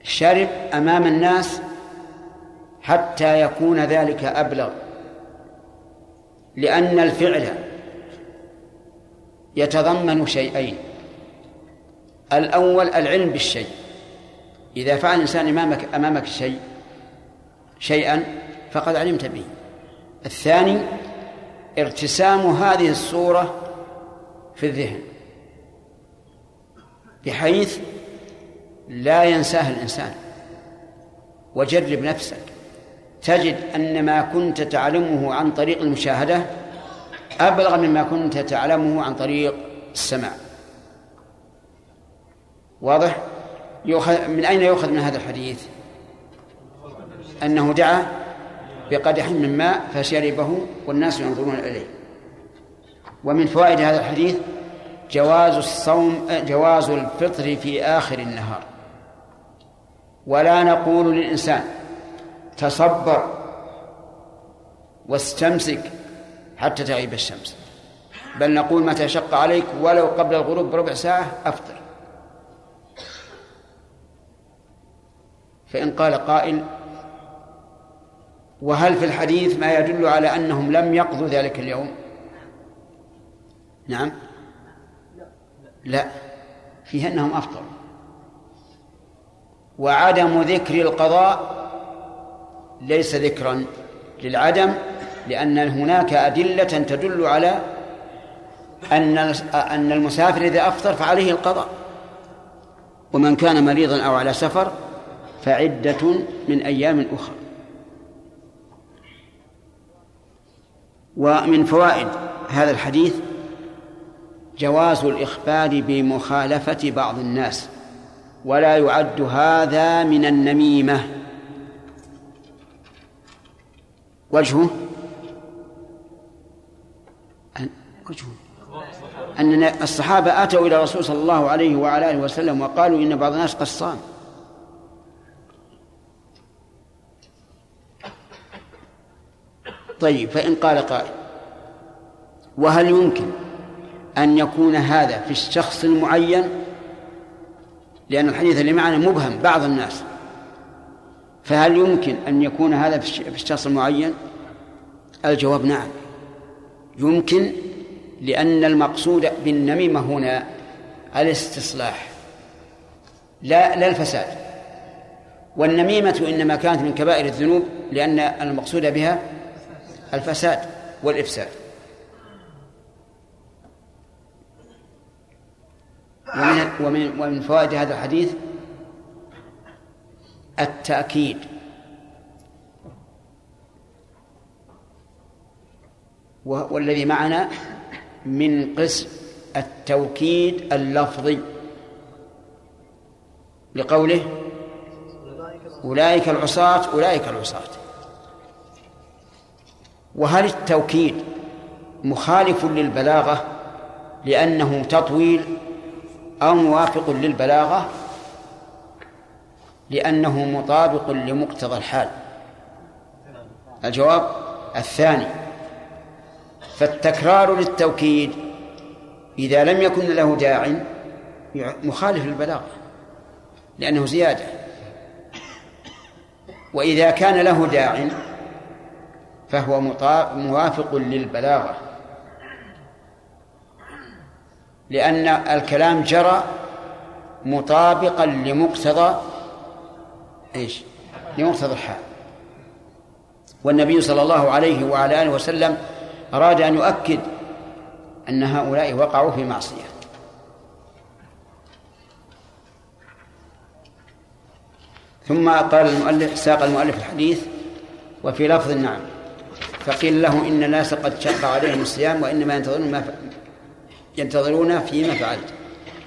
شرب أمام الناس حتى يكون ذلك أبلغ، لأن الفعل يتضمن شيئين: الأول العلم بالشيء، إذا فعل الإنسان أمامك, أمامك شيء شيئا فقد علمت به. الثاني ارتسام هذه الصورة في الذهن بحيث لا ينساها الإنسان. وجرب نفسك تجد أن ما كنت تعلمه عن طريق المشاهدة أبلغ مما كنت تعلمه عن طريق السماع. واضح؟ من أين يؤخذ من هذا الحديث أنه دعا بقدح من ماء فشربه والناس ينظرون إليه. ومن فوائد هذا الحديث جواز الصوم، جواز الفطر في آخر النهار، ولا نقول للإنسان تصبر واستمسك حتى تغيب الشمس، بل نقول متى شق عليك ولو قبل الغروب بربع ساعة أفطر. فإن قال قائل وهل في الحديث ما يدل على أنهم لم يقضوا ذلك اليوم؟ نعم، لا، فيه أنهم أفطروا. وعدم ذكر القضاء ليس ذكرا للعدم، لأن هناك أدلة تدل على أن المسافر إذا أفطر فعليه القضاء، ومن كان مريضا أو على سفر فعدة من أيام أخرى. ومن فوائد هذا الحديث جواز الإخبار بمخالفة بعض الناس، ولا يعد هذا من النميمة. وجهه أن, وجهه أن الصحابة أتوا إلى الرسول صلى الله عليه وعلى آله وسلم وقالوا إن بعض الناس قصان، طيب، فإن قال قائل وهل يمكن أن يكون هذا في الشخص المعين؟ لأن الحديث اللي معنا مبهم بعض الناس، فهل يمكن أن يكون هذا في الشخص المعين؟ الجواب نعم يمكن، لأن المقصود بالنميمة هنا الاستصلاح لا, لا الفساد. والنميمة إنما كانت من كبائر الذنوب لأن المقصود بها الفساد والإفساد. ومن, ومن, ومن فوائد هذا الحديث التأكيد والذي معنا من قسم التوكيد اللفظي لقوله أولئك العصاة أولئك العصاة. وهل التوكيد مخالف للبلاغة؟ لأنه تطويل أو موافق للبلاغة لأنه مطابق لمقتضى الحال. الجواب الثاني. فالتكرار للتوكيد إذا لم يكن له داع مخالف للبلاغة لأنه زيادة، وإذا كان له داع فهو موافق للبلاغة لأن الكلام جرى مطابقا لمقتضى إيش؟ لمقتضى الحال. والنبي صلى الله عليه وعلى آله وسلم أراد أن يؤكد أن هؤلاء وقعوا في معصية. ثم قال المؤلف، ساق المؤلف الحديث وفي لفظ النعم، فقيل له إن الناس قد شق عليهم الصيام وإنما ينتظرون ما ف... ينتظرون فيما فعلت.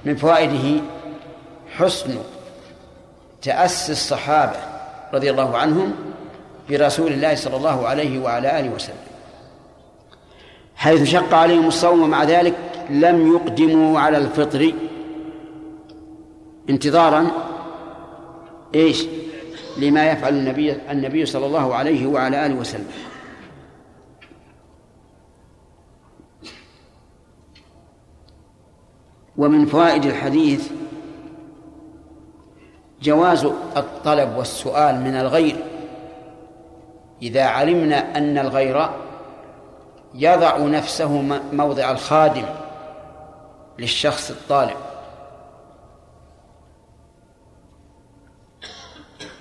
من فوائده حسن تأسي الصحابة رضي الله عنهم برسول الله صلى الله عليه وعلى آله وسلم، حيث شق عليهم الصوم ومع ذلك لم يقدموا على الفطر انتظارا إيش؟ لما يفعل النبي النبي صلى الله عليه وعلى آله وسلم. ومن فوائد الحديث جواز الطلب والسؤال من الغير إذا علمنا أن الغير يضع نفسه موضع الخادم للشخص الطالب.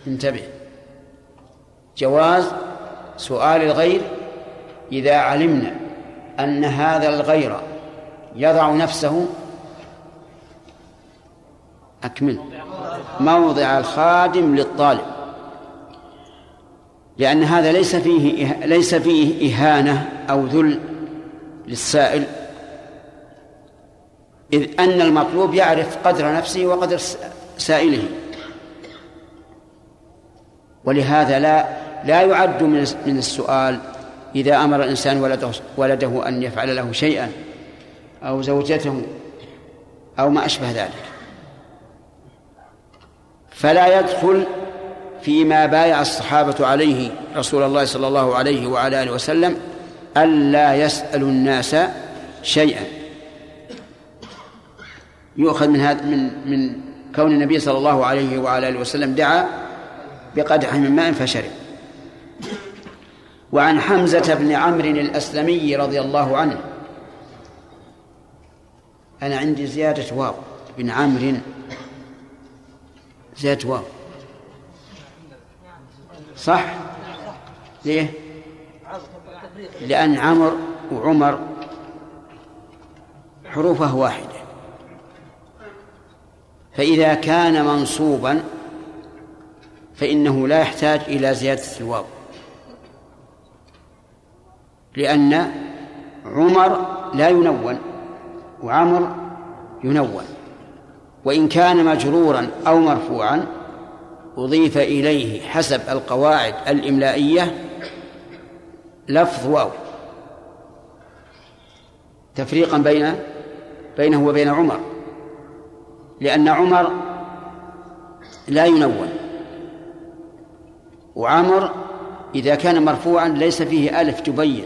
انتبه، جواز سؤال الغير إذا علمنا أن هذا الغير يضع نفسه أكمل موضع الخادم للطالب، لأن هذا ليس فيه ليس فيه إهانة أو ذل للسائل، إذ أن المطلوب يعرف قدر نفسه وقدر سائله، ولهذا لا لا يعد من السؤال إذا أمر الإنسان ولده ولده أن يفعل له شيئا أو زوجته أو ما أشبه ذلك، فلا يدخل فيما بايع الصحابة عليه رسول الله صلى الله عليه وعلى آله وسلم ألا يسأل الناس شيئا. يؤخذ من هذا من من كون النبي صلى الله عليه وعلى آله وسلم دعا بقدح من ماء فشرب. وعن حمزة بن عمرو الأسلمي رضي الله عنه، أنا عندي زيادة واو بن عمرو، زيادة واو صح؟ ليه؟ لأن عمر وعمر حروفه واحدة، فإذا كان منصوبا فإنه لا يحتاج إلى زيادة الواو، لأن عمر لا ينون وعمر ينون، وإن كان مجرورا أو مرفوعا أضيف إليه حسب القواعد الإملائية لفظ واو تفريقا بين بينه وبين عمر، لأن عمر لا ينون وعمر إذا كان مرفوعا ليس فيه ألف تبين،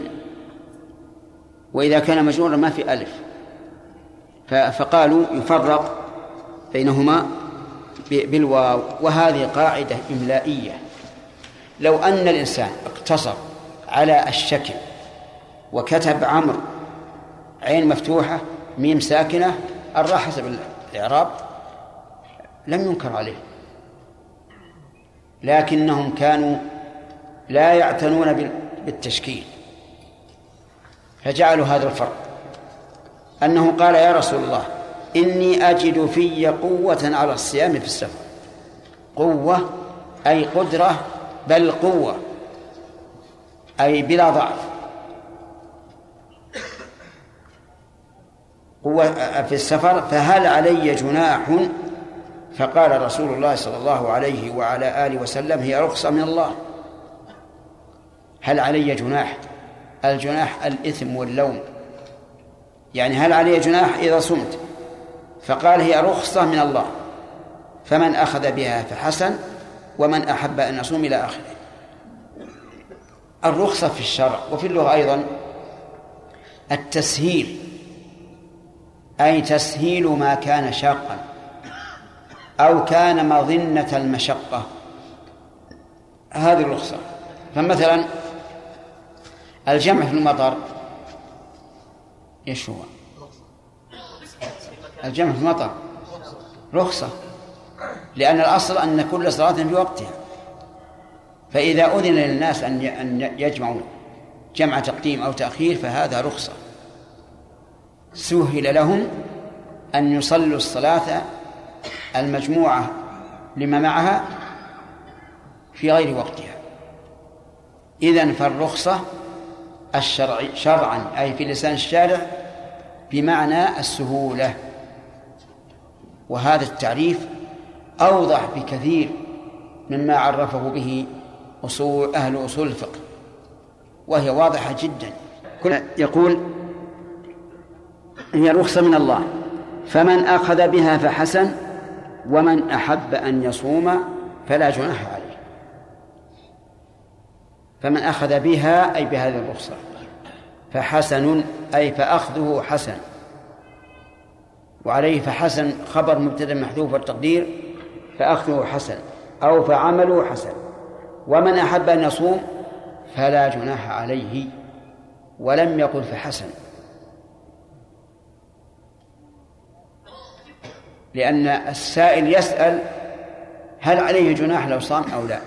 وإذا كان مجرورا ما في ألف، فقالوا يفرق بينهما بالواو. وهذه قاعدة إملائية، لو أن الإنسان اقتصر على الشكل وكتب عمرو عين مفتوحة ميم ساكنة الراء حسب الإعراب لم ينكر عليه، لكنهم كانوا لا يعتنون بالتشكيل فجعلوا هذا الفرق، أنه قال يا رسول الله إني أجد في قوة على الصيام في السفر، قوة أي قدرة، بل قوة أي بلا ضعف، قوة في السفر، فهل علي جناح؟ فقال رسول الله صلى الله عليه وعلى آله وسلم هي رخصة من الله. هل علي جناح؟ الجناح الإثم واللوم، يعني هل عليه جناح إذا صمت؟ فقال هي رخصة من الله، فمن أخذ بها فحسن، ومن أحب أن يصوم إلى آخره. الرخصة في الشرع وفي اللغة أيضا التسهيل، أي تسهيل ما كان شاقا أو كان مظنة المشقة، هذه الرخصة. فمثلا الجمع في المطر ايش هو؟ الجمع في المطر رخصة، لأن الأصل أن كل صلاة في وقتها، فإذا أذن للناس أن يجمعوا جمع تقديم أو تأخير فهذا رخصة، سهل لهم أن يصلوا الصلاة المجموعة لما معها في غير وقتها. إذن فالرخصة الشرعي شرعا أي في لسان الشارع بمعنى السهولة، وهذا التعريف أوضح بكثير مما عرفه به أصول أهل أصول الفقه، وهي واضحة جدا. يقول هي رخصة من الله، فمن أخذ بها فحسن، ومن أحب أن يصوم فلا جناح عليه. فمن أخذ بها أي بهذه الرخصة فحسن، أي فأخذه حسن، وعليه فحسن خبر مبتدأ محذوف التقدير فأخذه حسن أو فعمله حسن. ومن أحب أن يصوم فلا جناح عليه، ولم يقل فحسن، لأن السائل يسأل هل عليه جناح لو صام أو لا،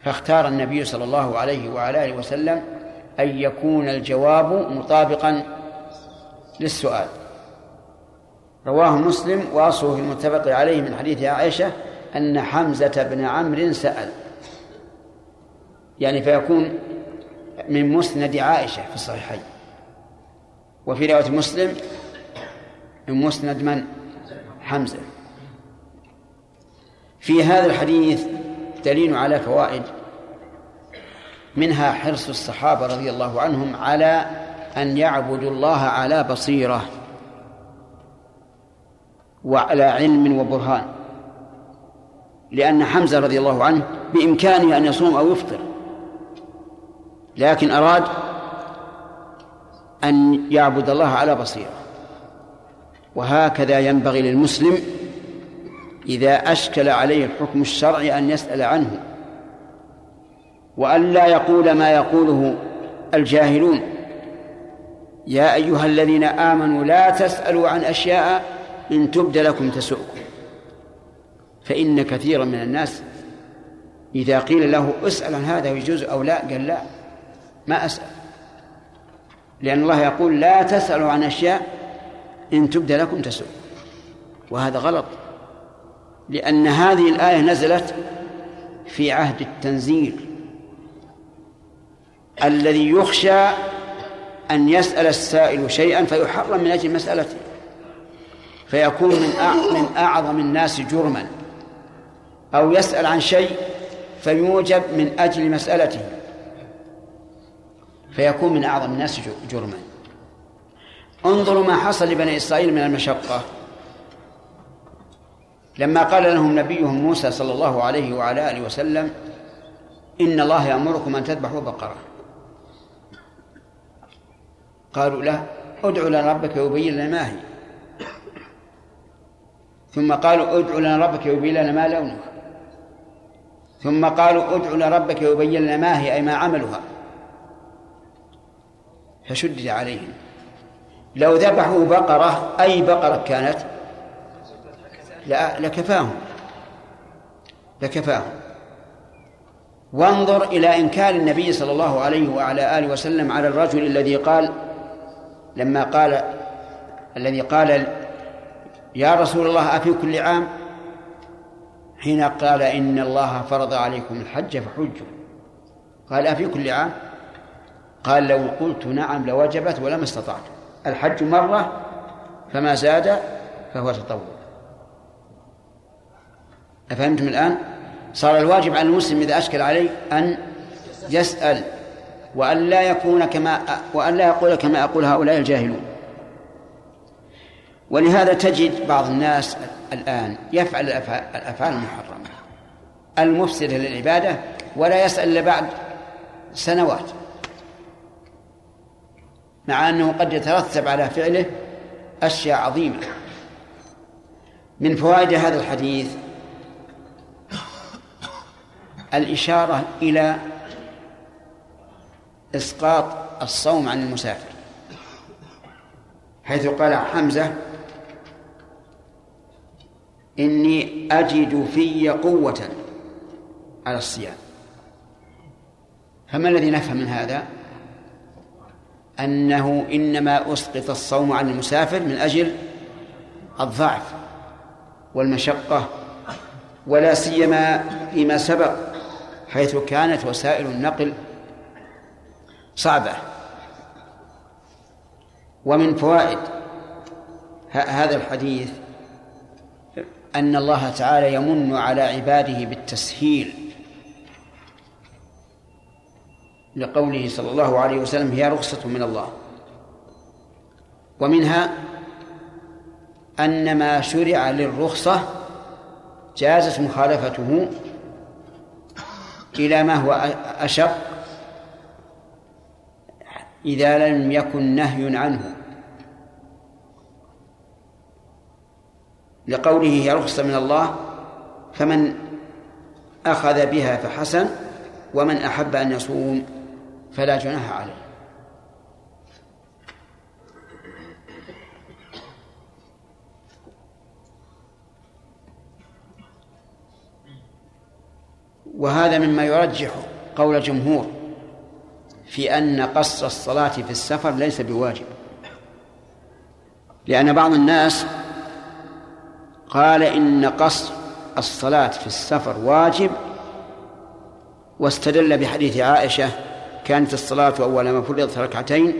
فاختار النبي صلى الله عليه وآله وسلم أن يكون الجواب مطابقا للسؤال. رواه مسلم واصله المتفق عليه من حديث عائشة أن حمزة بن عمرو سأل، يعني فيكون من مسند عائشة في الصحيحين. وفي رواية مسلم من مسند من؟ حمزة. في هذا الحديث دليل على فوائد، منها حرص الصحابة رضي الله عنهم على أن يعبدوا الله على بصيرة وعلى علم وبرهان، لأن حمزة رضي الله عنه بإمكانه أن يصوم أو يفطر، لكن أراد أن يعبد الله على بصيرة. وهكذا ينبغي للمسلم إذا أشكل عليه الحكم الشرعي أن يسأل عنه، وأن لا يقول ما يقوله الجاهلون: يا أيها الذين آمنوا لا تسألوا عن أشياء إن تبد لكم تسؤكم. فإن كثيرا من الناس إذا قيل له اسأل عن هذا يجوز أو لا قال لا ما أسأل، لأن الله يقول لا تسألوا عن أشياء إن تبد لكم تسؤكم، وهذا غلط، لأن هذه الآية نزلت في عهد التنزيل الذي يخشى أن يسأل السائل شيئا فيحرم من أجل مسألته، فيكون من أعظم الناس جرما، أو يسأل عن شيء فيوجب من أجل مسألته فيكون من أعظم الناس جرما. انظروا ما حصل لبني إسرائيل من المشقة لما قال لهم نبيهم موسى صلى الله عليه وعلى آله وسلم: إن الله يأمركم أن تذبحوا بقرة. قالوا له: ادع لنا ربك يبين لنا ما هي. ثم قالوا: ادع لنا ربك يبين لنا ما لونها. ثم قالوا: ادع لنا ربك يبين لنا ما هي، أي ما عملها. فشدد عليهم. لو ذبحوا بقرة أي بقرة كانت لا لكفاهم لكفاهم وانظر إلى إنكار النبي صلى الله عليه وعلى آله وسلم على الرجل الذي قال لما قال الذي قال يا رسول الله أفي كل عام، حين قال إن الله فرض عليكم الحج فحجوا، قال أفي كل عام؟ قال لو قلت نعم لوجبت ولما استطعت، الحج مرة فما زاد فهو تطوع. أفهمتم الآن؟ صار الواجب على المسلم إذا أشكل عليه أن يسأل وأن لا يكون كما وأن لا يقول كما أقول هؤلاء الجاهلون. ولهذا تجد بعض الناس الآن يفعل الأفعال المحرمة المفسدة للعبادة ولا يسأل إلا بعد سنوات، مع أنه قد يترتب على فعله أشياء عظيمة. من فوائد هذا الحديث الإشارة إلى إسقاط الصوم عن المسافر، حيث قال حمزة: إني أجد في قوة على الصيام. فما الذي نفهم من هذا؟ أنه إنما أسقط الصوم عن المسافر من أجل الضعف والمشقة، ولا سيما فيما سبق حيث كانت وسائل النقل صعبة. ومن فوائد هذا الحديث أن الله تعالى يمن على عباده بالتسهيل، لقوله صلى الله عليه وسلم: هي رخصة من الله. ومنها أن ما شرع للرخصة جازت مخالفته إلى ما هو أشق إذا لم يكن نهي عنه، لقوله: هي رخصة من الله، فمن أخذ بها فحسن، ومن أحب أن يصوم فلا جناح عليه. وهذا مما يرجح قول الجمهور في أن قصر الصلاة في السفر ليس بواجب، لأن بعض الناس قال إن قصر الصلاة في السفر واجب، واستدل بحديث عائشة: كانت الصلاة أول ما فرضت ركعتين،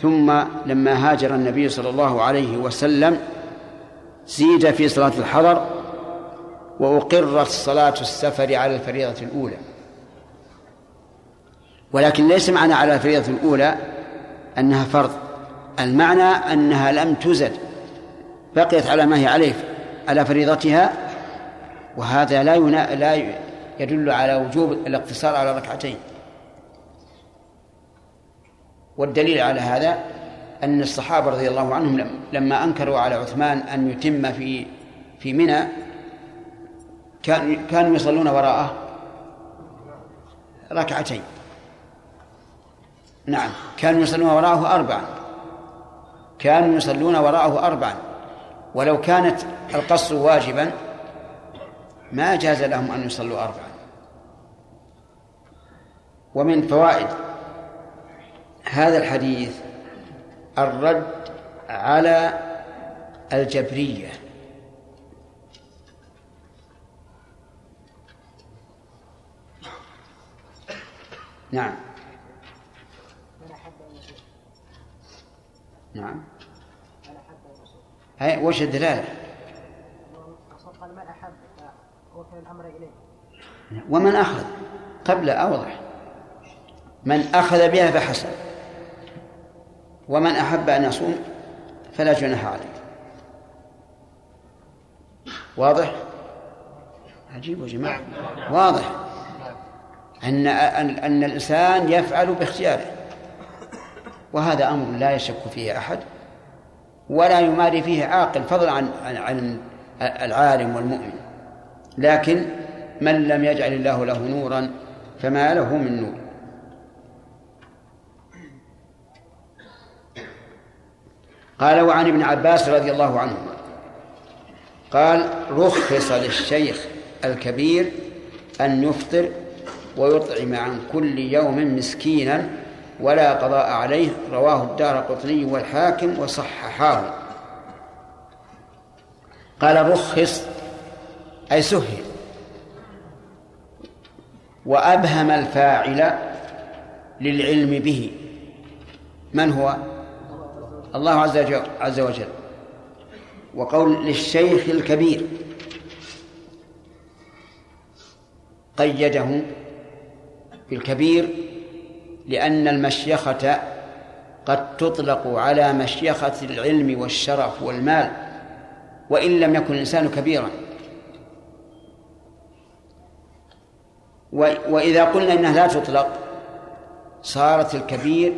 ثم لما هاجر النبي صلى الله عليه وسلم زيد في صلاة الحضر، وأقرت صلاة السفر على الفريضة الأولى. ولكن ليس معنى على الفريضة الأولى أنها فرض، المعنى أنها لم تزد، بقيت على ما هي عليه على فريضتها، وهذا لا ينا... لا يدل على وجوب الاقتصار على ركعتين. والدليل على هذا أن الصحابة رضي الله عنهم لما أنكروا على عثمان أن يتم في في منى كانوا يصلون وراءه ركعتين. نعم، كانوا يصلون وراءه أربعا كانوا يصلون وراءه أربعا ولو كانت القصر واجبا ما جاز لهم أن يصلوا أربعا. ومن فوائد هذا الحديث الرد على الجبرية، نعم نعم أي وش الدلالة؟ ومن أخذ قبل أوضح، من أخذ بها فحسن، ومن أحب أن يصوم فلا جناح عليه. واضح؟ عجيب يا جماعة، واضح أن أن الإنسان يفعل باختياره، وهذا أمر لا يشك فيه أحد ولا يماري فيه عاقل، فضلا عن عن العالم والمؤمن. لكن من لم يجعل الله له نورا فما له من نور. قال: وعن ابن عباس رضي الله عنهما قال: رخص للشيخ الكبير أن يفطر ويطعم عن كل يوم مسكينا ولا قضاء عليه، رواه الدارقطني والحاكم وصححاه. قال: رخص أي سهل، وأبهم الفاعل للعلم به، من هو؟ الله عز وجل. وقول للشيخ الكبير قيده بالكبير لأن المشيخة قد تطلق على مشيخة العلم والشرف والمال وإن لم يكن الإنسان كبيرا. وإذا قلنا إنها لا تطلق صارت الكبير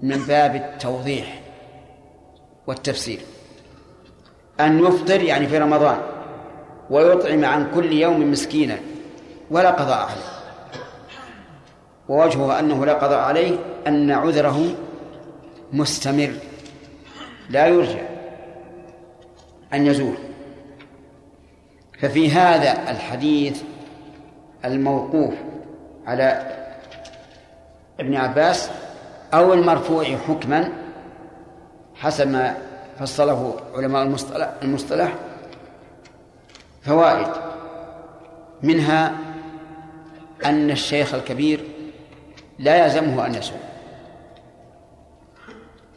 من باب التوضيح والتفسير. أن يفطر يعني في رمضان ويطعم عن كل يوم مسكينا ولا قضاء عليه، ووجهه أنه لا قضاء عليه أن عذره مستمر لا يرجع أن يزول. ففي هذا الحديث الموقوف على ابن عباس أو المرفوع حكما حسب ما فصله علماء المصطلح فوائد، منها أن الشيخ الكبير لا يلزمه أن يصوم،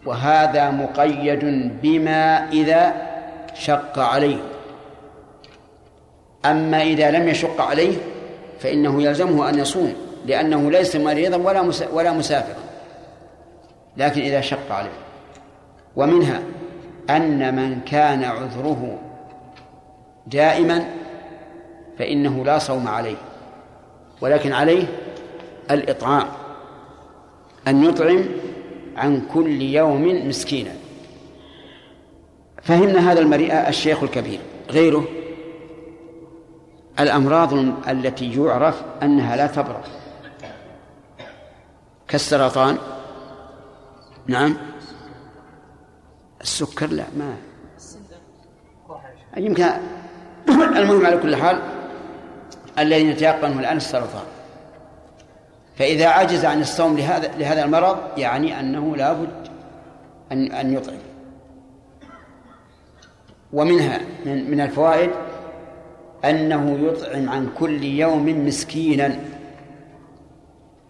وهذا مقيد بما إذا شق عليه، أما إذا لم يشق عليه فإنه يلزمه أن يصوم لأنه ليس مريضا ولا ولا مسافرا، لكن إذا شق عليه. ومنها أن من كان عذره دائما فإنه لا صوم عليه، ولكن عليه الإطعام، أن يطعم عن كل يوم مسكينا. فهمنا هذا المريء الشيخ الكبير. غيره الأمراض التي يعرف أنها لا تبرأ كالسرطان، نعم، السكر، لا ما يمكن. المهم على كل حال الذي نتيقنه الآن السرطان، فإذا عجز عن الصوم لهذا لهذا المرض يعني أنه لا بد أن أن يطعم. ومنها من, من الفوائد أنه يطعم عن كل يوم مسكينا،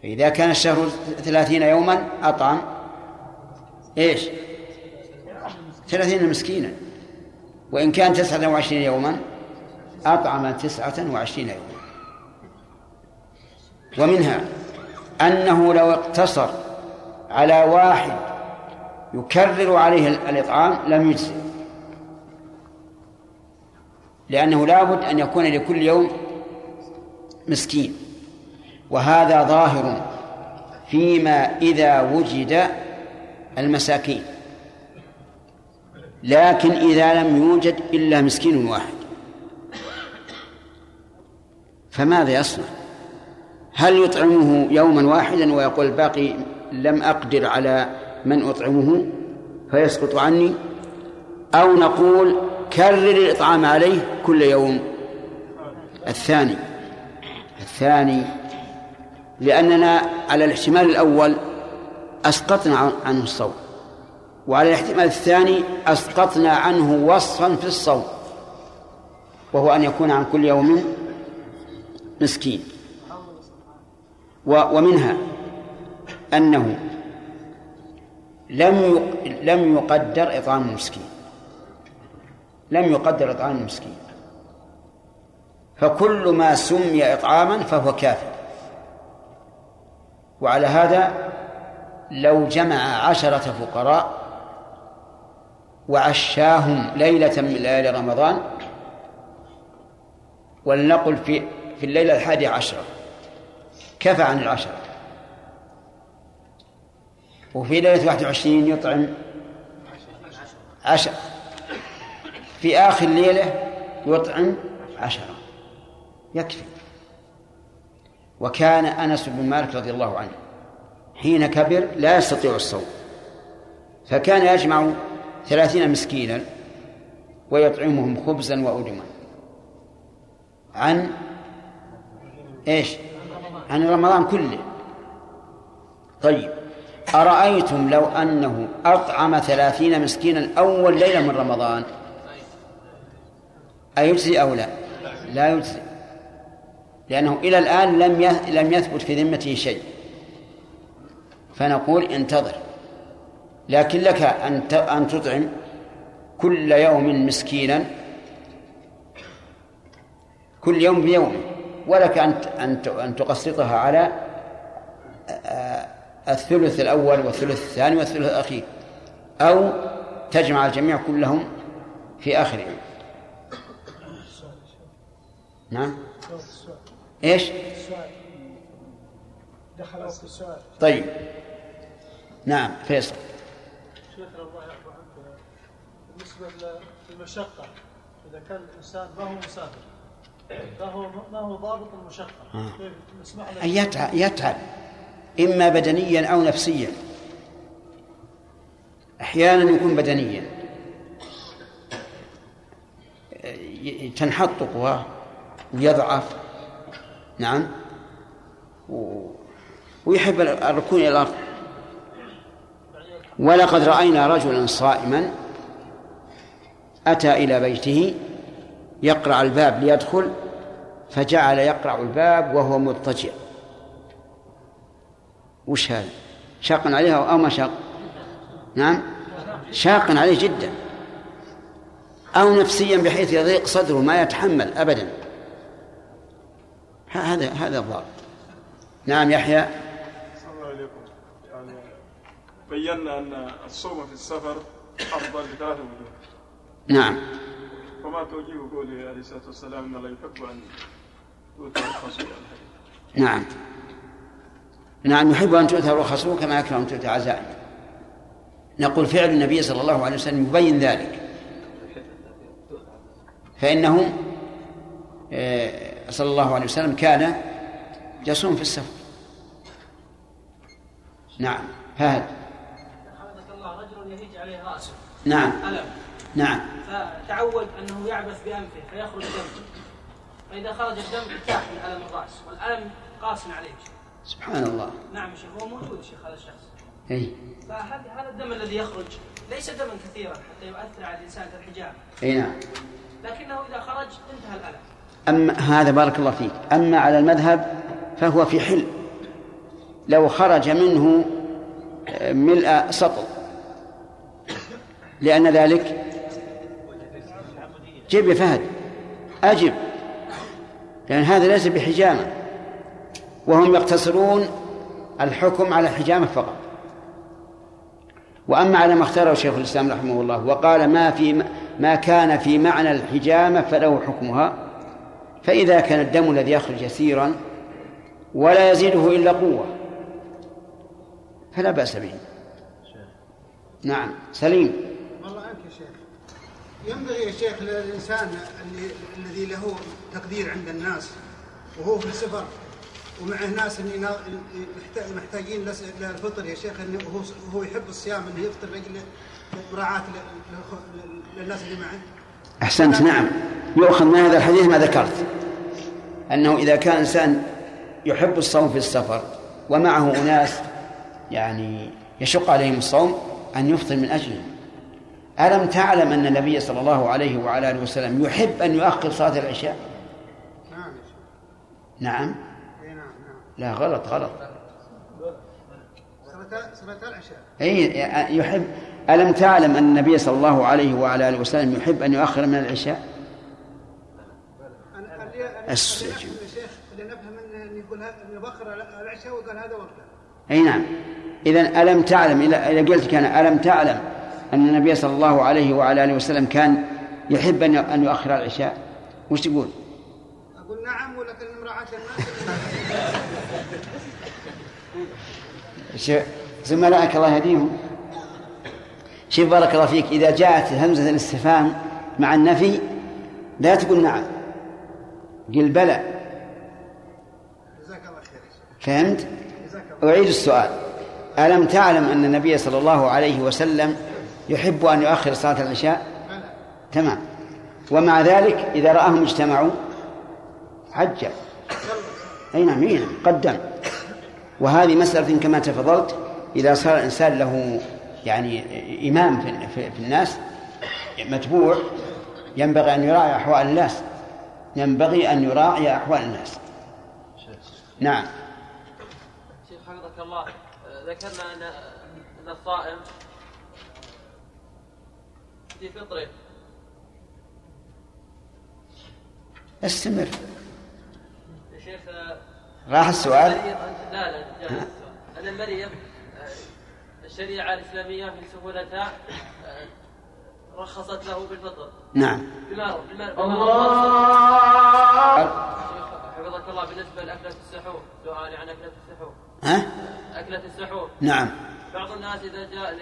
فإذا كان الشهر ثلاثين يوما أطعم إيش ثلاثين مسكينا، وإن كان تسعة وعشرين يوما أطعم تسعة وعشرين يوما. ومنها أنه لو اقتصر على واحد يكرر عليه الإطعام لم يجزئ، لأنه لابد أن يكون لكل يوم مسكين، وهذا ظاهر فيما إذا وجد المساكين، لكن إذا لم يوجد إلا مسكين واحد فماذا يصنع؟ هل يطعمه يوما واحدا ويقول باقي لم أقدر على من أطعمه فيسقط عني، أو نقول كرر الإطعام عليه كل يوم؟ الثاني الثاني لأننا على الاحتمال الأول أسقطنا عنه الصوم، وعلى الاحتمال الثاني أسقطنا عنه وصفا في الصوم وهو أن يكون عن كل يوم مسكين. ومنها أنه لم لم يقدر إطعام المسكين، لم يقدر إطعام المسكين، فكل ما سمي إطعاما فهو كافر. وعلى هذا لو جمع عشرة فقراء وعشاهم ليلة من ليالي رمضان، ولنقل في في الليلة الحادية عشرة كفى عن العشرة، وفي ليلة واحد وعشرين يطعم عشرة، في آخر ليلة يطعم عشرة يكفي. وكان أنس بن مالك رضي الله عنه حين كبر لا يستطيع الصوم، فكان يجمع ثلاثين مسكينا ويطعمهم خبزا وأدما عن إيش؟ عن رمضان كله. طيب، أرأيتم لو أنه أطعم ثلاثين مسكينا أول ليلة من رمضان أيجزي أو لا؟ لا يجزي، لأنه إلى الآن لم يثبت في ذمته شيء، فنقول انتظر، لكن لك أن تطعم كل يوم مسكينا، كل يوم بيوم، ولك أن أن تقسطها على الثلث الأول والثلث الثاني والثلث الأخير، أو تجمع الجميع كلهم في آخره. نعم. إيش؟ دخل في السؤال. طيب. نعم فيصل. شيخنا الله يرضى عنك، بالنسبة للمشقة، إذا كان الإنسان ما هو مسافر، ما هو ما هو ضابط المشقة، نسمع له. يتعب يتعب إما بدنيا أو نفسيا. أحيانا يكون بدنيا تنحط قواه ويضعف، نعم، ويحب الركون إلى الأرض. ولقد رأينا رجلا صائما أتى إلى بيته يقرع الباب ليدخل، فجعل يقرع الباب وهو مضطجع. وش هذا؟ شاق عليها أو ما شاق؟ نعم شاق عليه جدا. أو نفسيا بحيث يضيق صدره ما يتحمل أبدا. هذا هذا الضابط. نعم يحيى. بينا أن الصوم في السفر أفضل بثلاث وجوه. نعم. فما توجيه قوله عليه الصلاة والسلام أن الله يحب أن تؤتى رخصه؟ نعم نعم يحب أن تؤتى رخصه كما يكره أن تؤتى عزائمه. نقول فعل النبي صلى الله عليه وسلم يبين ذلك، فإنه صلى الله عليه وسلم كان يصوم في السفر. نعم هذا. نعم ألم. نعم فتعود أنه يعبث بأنفه فيخرج دم، فإذا خرج الدم ارتاح من ألم الرأس، والألم قاس عليه. سبحان الله. نعم شيخ هو موجود شيخ هذا الشخص. إيه. فهذا الدم الذي يخرج ليس دما كثيرا حتى يؤثر على الإنسان كالحجامة. إيه نعم. لكنه إذا خرج انتهى الألم. أما هذا بارك الله فيك. أما على المذهب فهو في حل، لو خرج منه ملء سطل، لأن ذلك جيب فهد أجب، لأن هذا ليس بحجامة، وهم يقتصرون الحكم على الحجامة فقط. وأما على ما اختاره شيخ الإسلام رحمه الله وقال ما في ما كان في معنى الحجامة فله حكمها، فإذا كان الدم الذي يخرج يسيرا ولا يزيده إلا قوة فلا بأس به. نعم سليم. ينبغي يا شيخ للإنسان الذي له تقدير عند الناس وهو في السفر ومعه ناس محتاجين للفطر يا شيخ، وهو يحب الصيام أنه يفطر لأجل مراعاة للناس اللي معه. أحسنت. نعم يؤخذ من هذا الحديث ما ذكرت، أنه إذا كان إنسان يحب الصوم في السفر ومعه أناس يعني يشق عليهم الصوم أن يفطر من أجلهم. ألم تعلم أن النبي صلى الله عليه وعلى آله وسلم يحب أن يؤخر صلاة العشاء؟ نعم. نعم. لا غلط غلط. صلاة العشاء. أي يحب. ألم تعلم أن النبي صلى الله عليه وعلى آله وسلم يحب أن يؤخر من العشاء؟ أنا أنا شيخ لنفهم أن يقول يؤخر العشاء وقال هذا وقته. أي نعم. إذن ألم تعلم، إذا قلت كان ألم تعلم أن النبي صلى الله عليه وعلى آله وسلم كان يحب أن يؤخر العشاء، وش تقول؟ أقول نعم ولكن امرأة الناس. زملائك الله يهديهم. شوف بارك الله فيك، إذا جاءت همزة الاستفهام مع النفي لا تقول نعم، قل بلى. فهمت؟ أعيد السؤال. ألم تعلم أن النبي صلى الله عليه وسلم يحب أن يؤخر صلاة العشاء؟ تمام. ومع ذلك إذا رأهم اجتمعوا عجل. أي نعم مين قدم. وهذه مسألة كما تفضلت، إذا صار الإنسان له يعني إمام في الناس متبوع ينبغي أن يراعي أحوال الناس، ينبغي أن يراعي أحوال الناس. نعم. شيخ حفظك الله، ذكرنا أن الصائم في فطره استمر يا شيخ. راح السؤال. لا لا أنا مريم الشريعة الإسلامية في سهولتها رخصت له بالفطر. نعم. بما الله حفظك الله بالنسبة لأكلة السحور، سؤالي عن أكلة السحور. ها؟ أكلة السحور. نعم. بعض الناس إذا جاء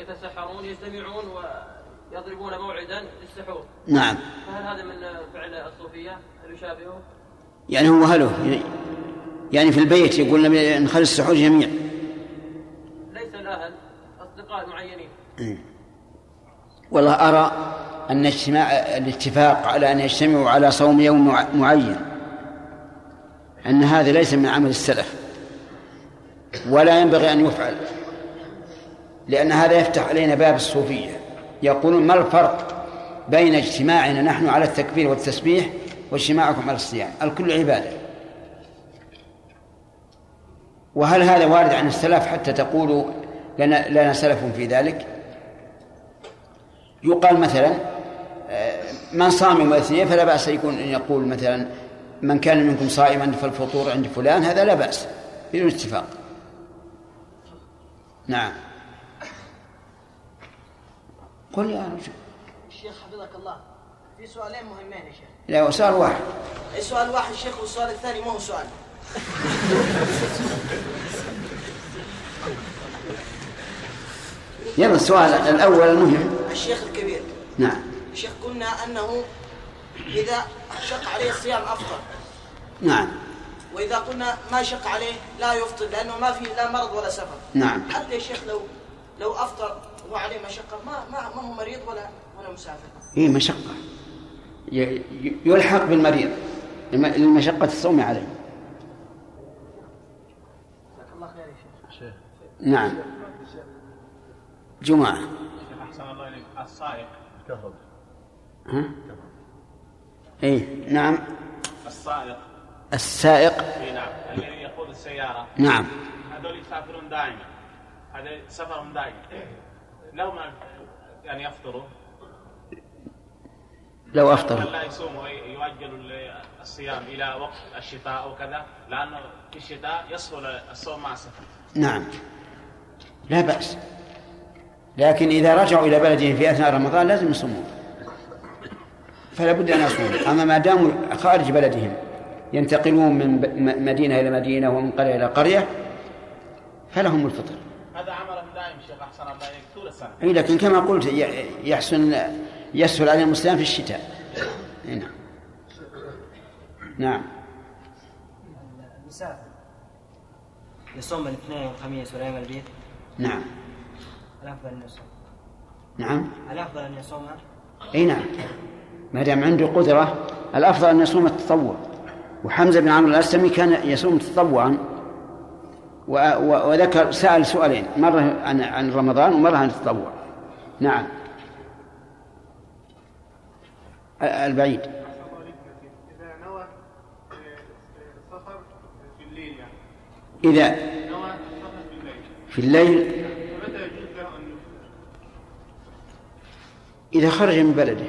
يتسحرون يجتمعون ويضربون موعدا للسحور. نعم. فهل هذا من فعل الصوفية؟ هل يشابهه؟ يعني هو هلو يعني في البيت يقولنا نخلي السحور جميع. ليس الأهل، أصدقاء معينين. م. والله أرى أن اجتماع الاتفاق على أن يجتمعوا على صوم يوم معين أن هذا ليس من عمل السلف ولا ينبغي أن يفعل، لأن هذا يفتح علينا باب الصوفية. يقولون ما الفرق بين اجتماعنا نحن على التكبير والتسبيح واجتماعكم على الصيام؟ الكل عبادة. وهل هذا وارد عن السلف حتى تقولوا لنا, لنا سلف في ذلك؟ يقال مثلا من صام يوم الاثنين فلا بأس يكون أن يقول مثلا من كان منكم صائما فالفطور عند فلان، هذا لا بأس بدون اتفاق. نعم. قل يا رجل. الشيخ حفظك الله في سؤالين مهمين يا شيخ. لا، سؤال واحد. السؤال واحد الشيخ والسؤال الثاني ما هو سؤال. يلا السؤال الأول المهم. الشيخ الكبير. نعم. الشيخ قلنا أنه إذا شق عليه الصيام أفطر. نعم. وإذا قلنا ما شق عليه لا يفطر لأنه ما فيه لا مرض ولا سفر. نعم. حتى الشيخ لو لو أفطر وعليه مشقة ما ما ما هو مريض ولا ولا مسافر. إيه مشقة. يلحق بالمريض لمشقة الصوم عليه. جزاك الله خير يا شيخ. نعم. جمعة. أحسن الله إليك. الصائق. الكهرب. ها؟ إيه نعم. السائق. السائق. إيه نعم. الذي يقود السيارة. نعم. هذول يسافرون دائما. هذا سفرهم دائما. لو ما يعني يفطروا. لو أفطر. لا يصوموا يؤجلوا الصيام إلى وقت الشتاء وكذا، لأنه في الشتاء يسهل الصوم مع السفر. نعم. لا بأس. لكن إذا رجعوا إلى بلدهم في أثناء رمضان لازم يصوموا. فلا بد أن يصوموا. أما ما داموا خارج بلدهم ينتقلون من مدينة إلى مدينة ومن قرية إلى قرية فلهم الفطر. هذا عملهم دائم شيخ أحسن الله إليك طول السنة. أي لكن كما قلت يحسن يسهل على المسلم في الشتاء. هنا. نعم. المسافر يصوم الاثنين والخميس ولا يوم البيت. نعم. الأفضل أن يصوم. نعم. الأفضل أن يصوم. أي نعم. ما دام عنده قدرة الأفضل أن يصوم التطوع. وحمزة بن عمرو الأسلمي كان يصوم تطوعا وذكر سأل سؤالين، مرة عن عن رمضان ومرة عن التطوع. نعم. البعيد. إذا نوى السفر في الليل إذا نوى السفر في الليل في الليل إذا خرج من بلده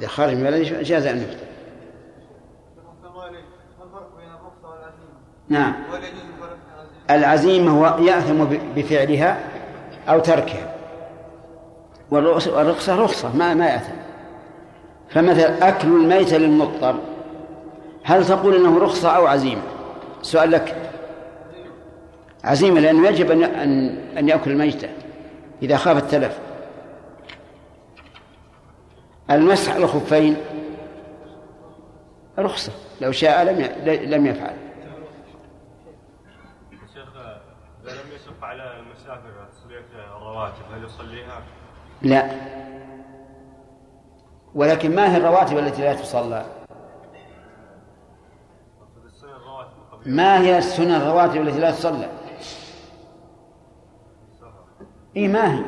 إذا خرج من بلده جاز أن يفطر. نعم. العزيمة هو يأثم بفعلها أو تركها، والرخصة رخصة ما ما يأثم. فمثلا أكل الميت للمضطر هل تقول أنه رخصة أو عزيمة؟ سؤال لك. عزيمة، لأنه يجب أن أن يأكل الميتة إذا خاف التلف. المسح على الخفين رخصة، لو شاء لم يفعل. شيخ إذا لم يشق على المسافر صلاة الرواتب هل يصليها؟ لا، ولكن ما هي الرواتب التي لا تصلى؟ ما هي السنة الرواتب التي لا تصلى؟ إيه ما هي؟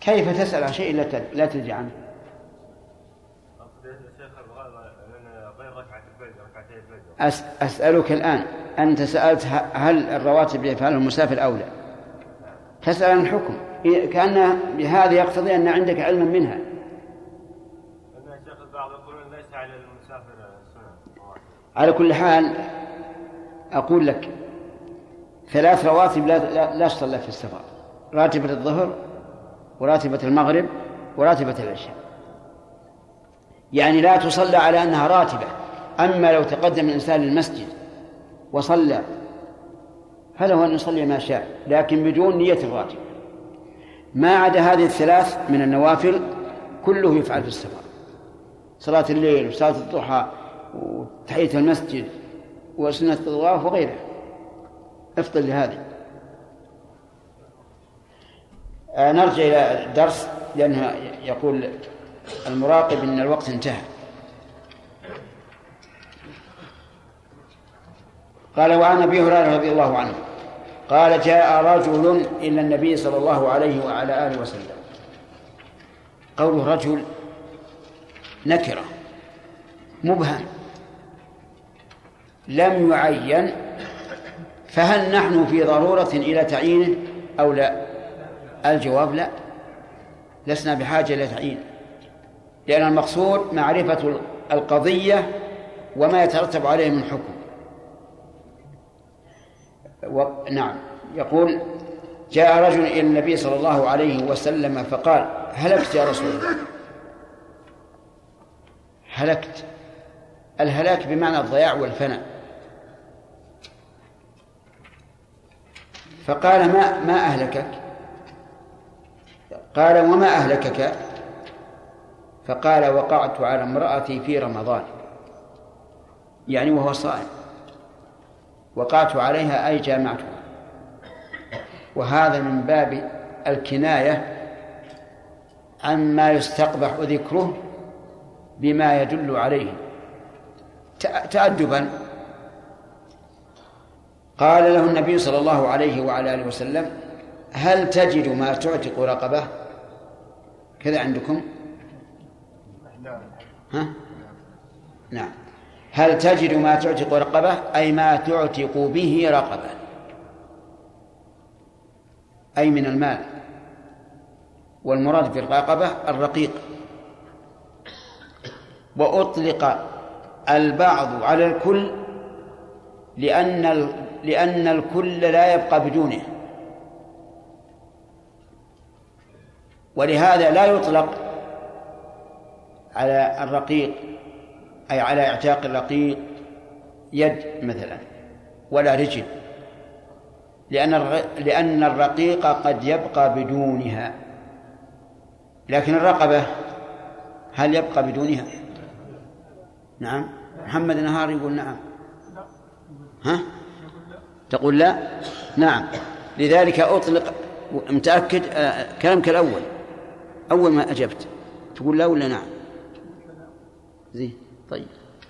كيف تسأل عن شيء لا تدري عنه؟ أسألك الآن، أنت سألت هل الرواتب يفعلها المسافر أو لا؟ تسأل عن الحكم، كأن بهذا يقتضي أن عندك علما منها. أنا شيخ بعض يقولون ليس على المسافر سنة. على كل حال أقول لك ثلاث رواتب لا لا تصلى في السفر: راتبة الظهر وراتبة المغرب وراتبة العشاء. يعني لا تصلى على أنها راتبة. أما لو تقدم الإنسان للمسجد وصلى فله أن يصلي ما شاء، لكن بدون نية الراتبة. ما عدا هذه الثلاث من النوافل كله يفعل في السفر: صلاة الليل وصلاة الضحى وتحية المسجد وسنة الطواف وغيرها. افضل لهذه. آه نرجع إلى الدرس، لأنه يقول المراقب أن الوقت انتهى. قال: وعن أبي هريرة رضي الله عنه قال: جاء رجل إلى النبي صلى الله عليه وعلى آله وسلم. قوله رجل نكرة مبهم لم يعين، فهل نحن في ضرورة إلى تعيينه أو لا؟ الجواب: لا، لسنا بحاجة إلى تعيينه، لأن المقصود معرفة القضية وما يترتب عليه من حكم. و... نعم. يقول: جاء رجل إلى النبي صلى الله عليه وسلم فقال: هلكت يا رسول الله. هلكت، الهلاك بمعنى الضياع والفناء. فقال: ما ما أهلكك؟ قال: وما أهلكك؟ فقال: وقعت على امرأتي في رمضان، يعني وهو صائم، وقعت عليها أي جامعتها. وهذا من باب الكناية عما يستقبح ذكره بما يدل عليه تأدبا. قال له النبي صلى الله عليه وعلى آله وسلم: هل تجد ما تعتق رقبة؟ كذا عندكم؟ ها؟ نعم. هل تجد ما تعتق رقبة؟ أي ما تعتق به رقبة، أي من المال. والمراد بالرقبة الرقيق. وأطلق البعض على الكل لأن لأن الكل لا يبقى بدونه، ولهذا لا يطلق على الرقيق أي على اعتاق الرقيق يد مثلا ولا رجل، لأن الرقيق قد يبقى بدونها، لكن الرقبة هل يبقى بدونها؟ نعم. محمد نهار يقول نعم. ها؟ تقول لا؟ نعم. لذلك أطلق. متأكد كلامك الأول، أول ما أجبت تقول لا ولا نعم؟ زي طيب،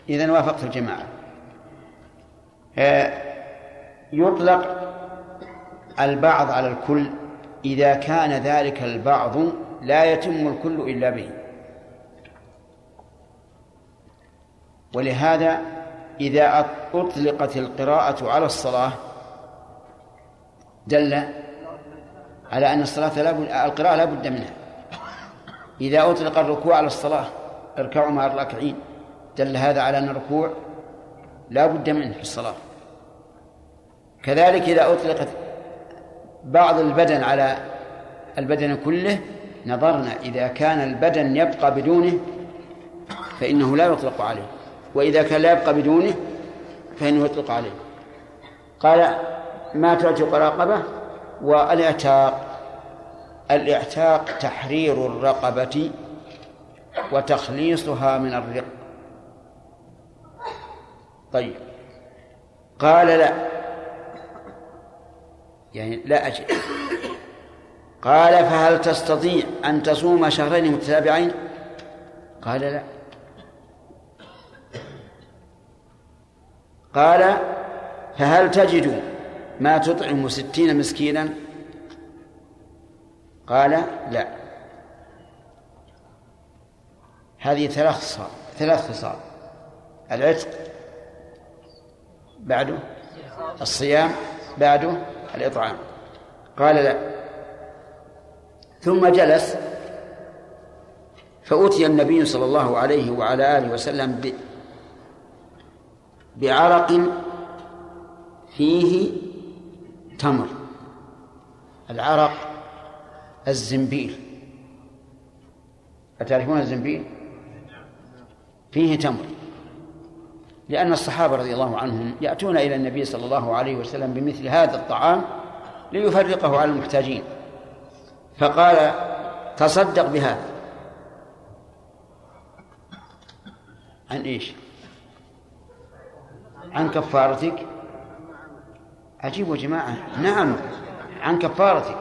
إذن وافقت الجماعة. يطلق البعض على الكل إذا كان ذلك البعض لا يتم الكل إلا به. ولهذا إذا أطلقت القراءة على الصلاة دل على أن الصلاة لا بد... القراءة لا بد منها. إذا أطلق الركوع على الصلاة: اركعوا مع الراكعين، دل هذا على أن الركوع لا بد منه في الصلاة. كذلك إذا أطلقت بعض البدن على البدن كله نظرنا، إذا كان البدن يبقى بدونه فإنه لا يطلق عليه، وإذا كان لا يبقى بدونه فإنه يطلق عليه. قال: ما تعتق رقبة. والاعتاق الاعتاق تحرير الرقبة وتخليصها من الرق. طيب. قال: لا، يعني لا أجد. قال: فهل تستطيع أن تصوم شهرين متتابعين؟ قال: لا. قال: فهل تجد ما تطعم ستين مسكينا؟ قال: لا. هذه ثلاث خصال ثلاث خصال: العتق، بعده الصيام، بعده الإطعام. قال: لا. ثم جلس فأتي النبي صلى الله عليه وعلى آله وسلم بعرق فيه تمر، العرق الزنبيل، أتعرفون الزنبيل؟ فيه تمر، لأن الصحابة رضي الله عنهم يأتون إلى النبي صلى الله عليه وسلم بمثل هذا الطعام ليفرقه على المحتاجين، فقال تصدق بهذا. عن إيش؟ عن كفارتك. عجيب يا جماعة، نعم عن كفارتك.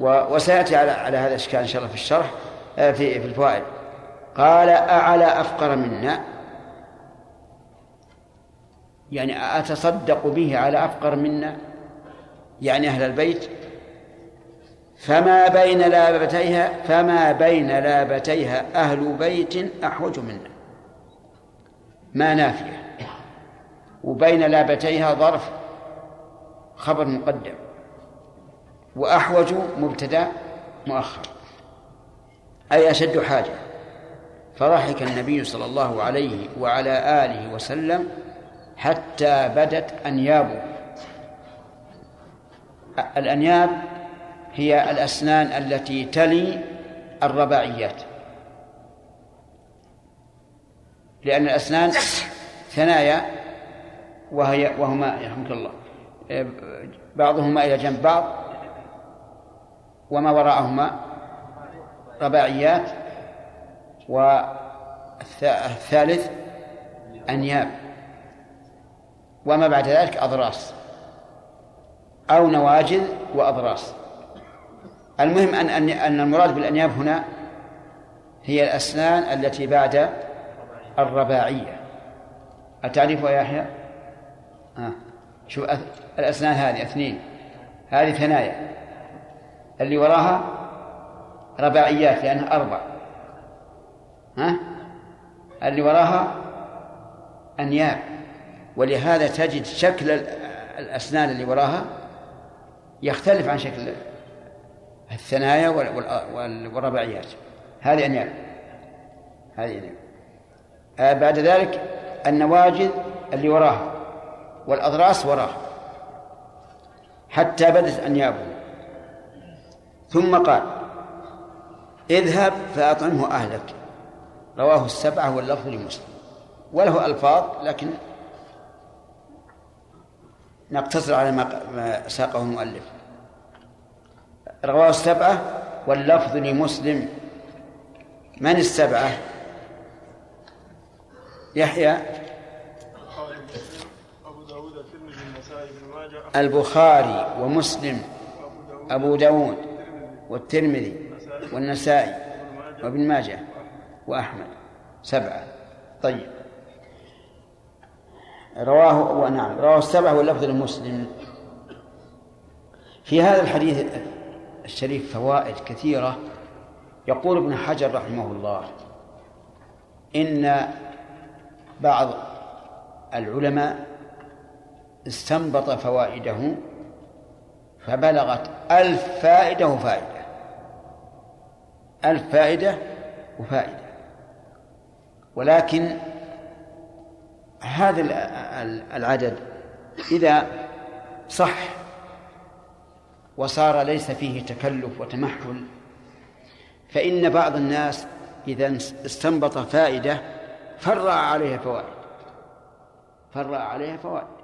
وسيأتي على على هذا الإشكال إن شاء الله في الشرح في في الفوائد. قال أعلى أفقر منا، يعني أتصدق به على أفقر منا، يعني أهل البيت. فما بين لابتيها فما بين لابتيها أهل بيت أحوج منا. ما نافية، وبين لابتيها ظرف خبر مقدم، وأحوج مبتدأ مؤخر، أي أشد حاجة. فضحك النبي صلى الله عليه وعلى آله وسلم حتى بدت أنيابه. الأنياب هي الأسنان التي تلي الرباعيات، لأن الأسنان ثنايا وهي وهما يرحمك الله بعضهما إلى جنب بعض، وما وراءهما رباعيات، والثالث أنياب، وما بعد ذلك أضراس أو نواجذ وأضراس. المهم أن أن المراد بالأنياب هنا هي الأسنان التي بعد الرباعية. أتعرفوا يا يحيى؟ آه. شو أث... الأسنان هذه اثنين، هذه ثنايا، اللي وراها رباعيات لأنها أربع، ها؟ اللي وراها أنياب، ولهذا تجد شكل الأسنان اللي وراها يختلف عن شكل الثنايا والرباعيات. هذه أنياب، هذه أنياب. بعد ذلك النواجذ اللي وراها، والأضراس وراها، حتى بدت أنيابه. ثم قال اذهب فأطعمه أهلك، رواه السبعة واللفظ لمسلم. وله ألفاظ لكن نقتصر على ما ساقه المؤلف. رواه السبعة واللفظ لمسلم. من السبعة؟ يحيى، البخاري ومسلم، أبو داود والترمذي والنسائي وابن ماجه وأحمد، سبعة. طيب، رواه ونعم رواه السبعة واللفظ لمسلم. في هذا الحديث الشريف فوائد كثيرة. يقول ابن حجر رحمه الله إن بعض العلماء استنبط فوائده فبلغت ألف فائدة وفائدة، ألف فائدة وفائدة. ولكن هذا العدد إذا صح وصار ليس فيه تكلف وتمحل، فإن بعض الناس إذا استنبط فائدة فرع عليها فوائد، فرع عليها فوائد